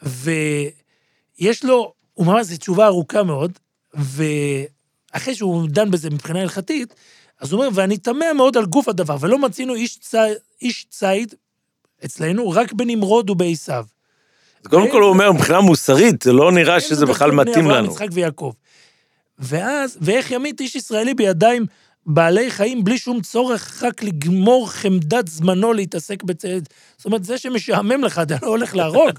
ויש לו, הוא ממש, זו תשובה ארוכה מאוד, ואחרי שהוא דן בזה מבחינה הלכתית, אז הוא אומר, ואני תמה מאוד על גוף הדבר, ולא מצינו איש צייד אצלנו, רק בנמרוד ובעיסיו. אז קודם כל הוא אומר, מבחינה מוסרית, זה לא נראה שזה בכלל מתאים לנו. יצחק ויעקב. ואז, ואיך ימית איש ישראלי בידיים בעלי חיים, בלי שום צורך רק לגמור חמדת זמנו להתעסק בצייד. זאת אומרת, זה שמשעמם לך, אתה לא הולך להרוג.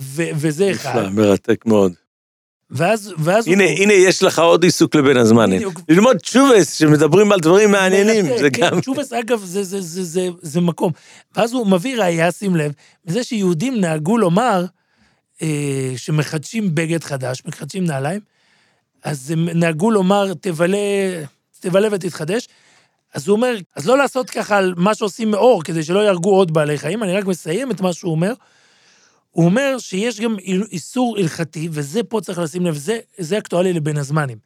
וזה אחד. נפלא, מרתק מאוד. ואז הנה, הנה, יש לך עוד עיסוק לבין הזמן. ללמוד תשובס, שמדברים על דברים מעניינים. תשובס, אגב, זה מקום. ואז הוא מביא ראייה, שים לב, מזה שיהודים נהגו לומר, שמחדשים בגד חדש, מחדשים נעליים, אז הם נהגו לומר, תבלה ותתחדש, אז הוא אומר, אז לא לעשות ככה על מה שעושים מאור, כדי שלא ירגו עוד בעלי חיים, אני רק מסיים את מה שהוא אומר, הוא אומר שיש גם איסור הלכתי, וזה פה צריך לשים לב, זה אקטואלי לבין הזמנים.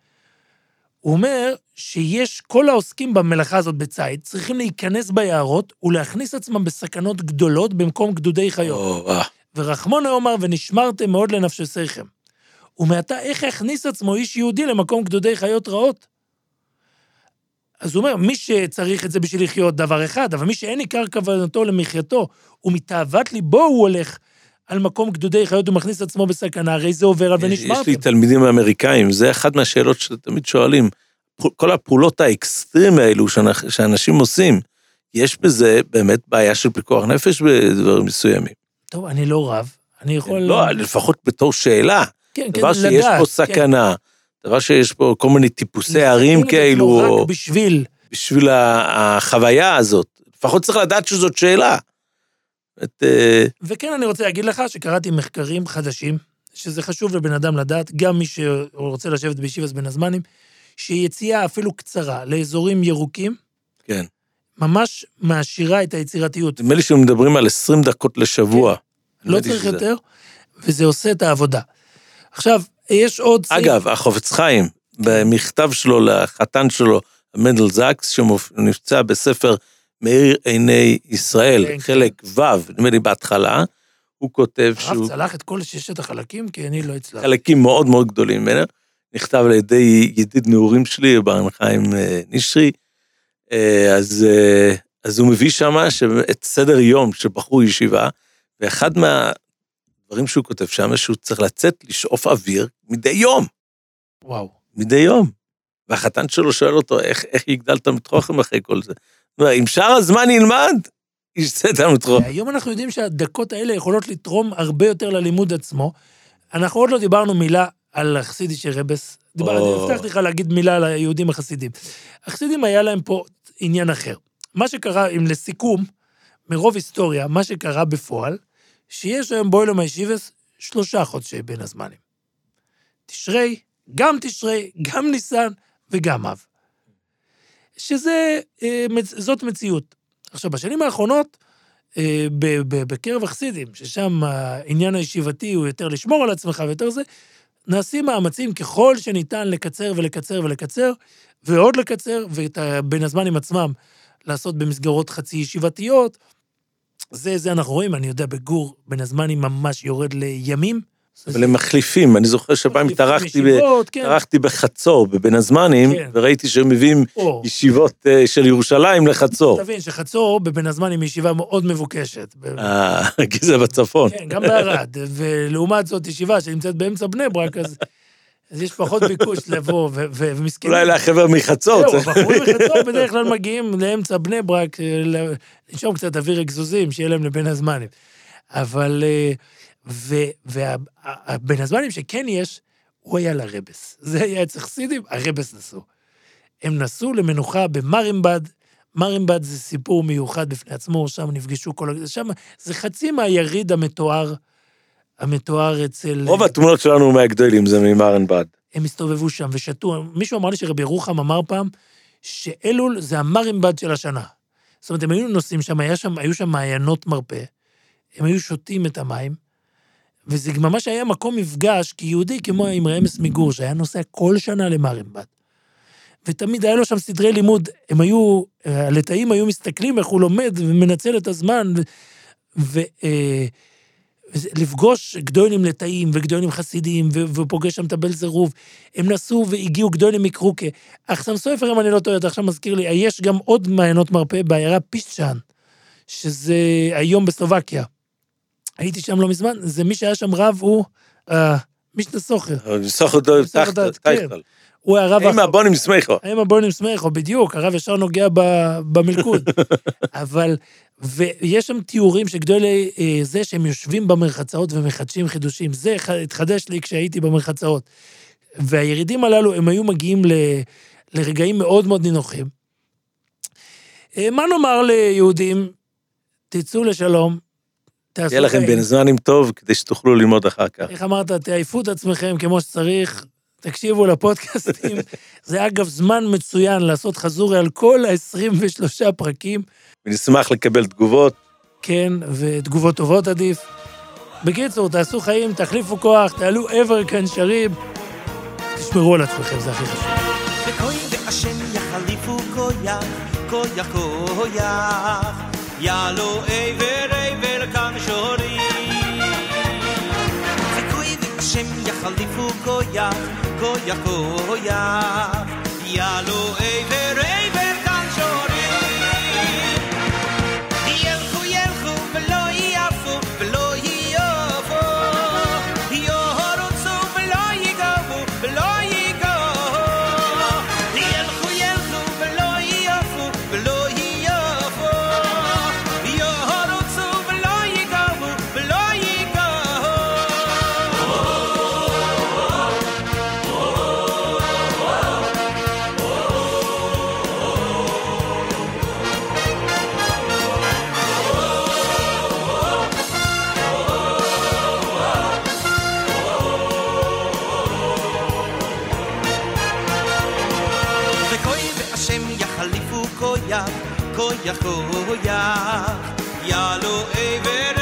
הוא אומר שיש, כל העוסקים במלאכה הזאת בצייד, צריכים להיכנס ביערות, ולהכניס עצמם בסכנות גדולות, במקום גדודי חיות. ורחמון אומר, ונשמרתם מאוד לנפשסיכם. ומעתה איך הכניס עצמו איש יהודי למקום גדודי חיות רעות? אז הוא אומר, מי שצריך את זה בשביל לחיות דבר אחד, אבל מי שאין עיקר כוונתו למחייתו, ומתאוות ליבו הוא הולך על מקום גדודי חיות, הוא מכניס עצמו בסכנה, הרי זה עובר על ונשמרתם. יש לי תלמידים אמריקאים, זה אחת מהשאלות שתמיד שואלים, כל הפעולות האקסטרים האלו שאנשים עושים, יש בזה באמת בעיה של פיקוח נפש בדברים מסוימים. טוב, אני לא רב, אני יכול... לא, לפחות בתור שאלה. כן, דבר כן, שיש לדעת, פה סכנה, כן. דבר שיש פה כל מיני טיפוסי ערים כאלו, רק בשביל החוויה הזאת, לפחות צריך לדעת שזאת שאלה. וכן, אני רוצה להגיד לך שקראתי מחקרים חדשים, שזה חשוב לבן אדם לדעת, גם מי שרוצה לשבת בישיבס בין הזמנים, שיציאה אפילו קצרה לאזורים ירוקים, כן. ממש מעשירה את היצירתיות. נדמה לי שמדברים על 20 דקות לשבוע. כן. לא צריך יותר, וזה עושה את העבודה. עכשיו, יש עוד... אגב, החופץ חיים, במכתב שלו לחתן שלו, מנדל זקס, שנפצע בספר מאיר עיני ישראל, חלק ו', נדמה לי בהתחלה, הוא כותב שהוא... הרב צלח את כל ששת החלקים, כי אני לא אצלח. חלקים מאוד מאוד גדולים ממנו, נכתב על ידי ידיד נעורים שלי, ברן חיים נשרי, אז הוא מביא שמה את סדר יום שבחרו ישיבה, ואחד מהדברים שהוא כותב שם, שהוא צריך לצאת לשאוף אוויר מדי יום. וואו. מדי יום. והחתן שלו שואל אותו, איך יגדל את המטרוחם אחרי כל זה? אם שאר הזמן ילמד, ישצא את המטרוחם. היום אנחנו יודעים שהדקות האלה יכולות לתרום הרבה יותר ללימוד עצמו. אנחנו עוד לא דיברנו מילה על החסידי שרבס. הבטחתי לך להגיד מילה על היהודים החסידים. החסידים היה להם פה עניין אחר. מה שקרה, אם לסיכום, מרוב היסטוריה, מה שקרה בפועל, שיש היום בוילום הישיבס 3 חודשי בין הזמנים. תשרי, גם ניסן וגם אב. זאת מציאות. עכשיו, בשנים האחרונות, בקרב החסידים, ששם העניין הישיבתי הוא יותר לשמור על עצמך ויותר זה, נעשים מאמצים ככל שניתן לקצר ולקצר ולקצר, ועוד לקצר, ובין הזמן עם עצמם, לעשות במסגרות חצי ישיבתיות, זה אנחנו רואים, אני יודע, בגור, בין הזמן עם ממש יורד לימים, ולמחליפים, אני זוכר שבהם התארחתי בחצור, בבין הזמנים, וראיתי שהם מביאים ישיבות של ירושלים לחצור. תבין שחצור בבין הזמנים ישיבה מאוד מבוקשת. כי זה בצפון. כן, גם בערד, ולעומת זאת ישיבה שנמצאת באמצע בני ברק, אז יש פחות ביקוש לבוא ומסכנים. אולי לחבר מחצור. זהו, בחורים מחצור בדרך כלל מגיעים לאמצע בני ברק, לשום קצת אוויר אגזוזים שיהיה להם לבין הזמנים. אבל... ובין הזמנים שכן יש, הוא היה לרבס. זה היה אצל חסידים, הרבס נסעו. הם נסעו למנוחה במרימבד, מרימבד זה סיפור מיוחד בפני עצמו, שם נפגשו כל... שם זה חצי מהיריד המתואר אצל... רוב התמונות שלנו מהגדלים זה ממרימבד. הם הסתובבו שם ושתו, מישהו אמר לי שרבי רוחם אמר פעם, שאלול זה המרימבד של השנה. זאת אומרת, הם היו נוסעים שם, היו שם מעיינות מרפא, הם היו שותים את המים, וזה ממש היה מקום מפגש, כי יהודי כמו אמרי אמס מגור, שהיה נוסע כל שנה למרימבד. ותמיד היה לו שם סדרי לימוד, הם היו, הלטאים היו מסתכלים איך הוא לומד, ומנצל את הזמן, ולפגוש גדולים לטאים, וגדולים חסידים, ופוגש שם טבל זרוב, הם נסעו והגיעו גדולים מקרוקה. אך סמסויפר, אם אני לא טועה, אתה עכשיו מזכיר לי, יש גם עוד מעיינות מרפא בעיירה פישצ'ן, שזה היום בסלובקיה. הייתי שם לא מזמן, זה מי שהיה שם רב הוא מישנה סוחר. סוחר דו תחתל. הוא הרב... האם הבונים סמכו. האם הבונים סמכו, בדיוק, הרב ישר נוגע במלכוד. אבל, ויש שם תיאורים שגדולי זה שהם יושבים במרחצאות ומחדשים חידושים. זה התחדש לי כשהייתי במרחצאות. והירידים הללו הם היו מגיעים לרגעים מאוד מאוד נינוחים. מה נאמר ליהודים? תצאו לשלום, יהיה לכם בין זמנים טוב, כדי שתוכלו ללמוד אחר כך. איך אמרת, תעייפו את עצמכם כמו שצריך, תקשיבו לפודקאסטים, זה אגב זמן מצוין לעשות חזורי על כל 23 פרקים. ונשמח לקבל תגובות. כן, ותגובות טובות עדיף. בקיצור, תעשו חיים, תחליפו כוח, תעלו עבר כאן שרים, תשמרו על עצמכם, זה הכי חשוב. וכוי ואשם יחליפו כויח, כויח כויח, יעלו עבר Shem yachalifu koyach, koyach koyach, yalo eiver kan shorim. Yelchu yelchu velo yafu velo yofu, yorotzu velo yigavu. Yelchu yelchu velo yafu, yorotzu velo yigavu velo. Koyach, koyach, koyach, yalo eiver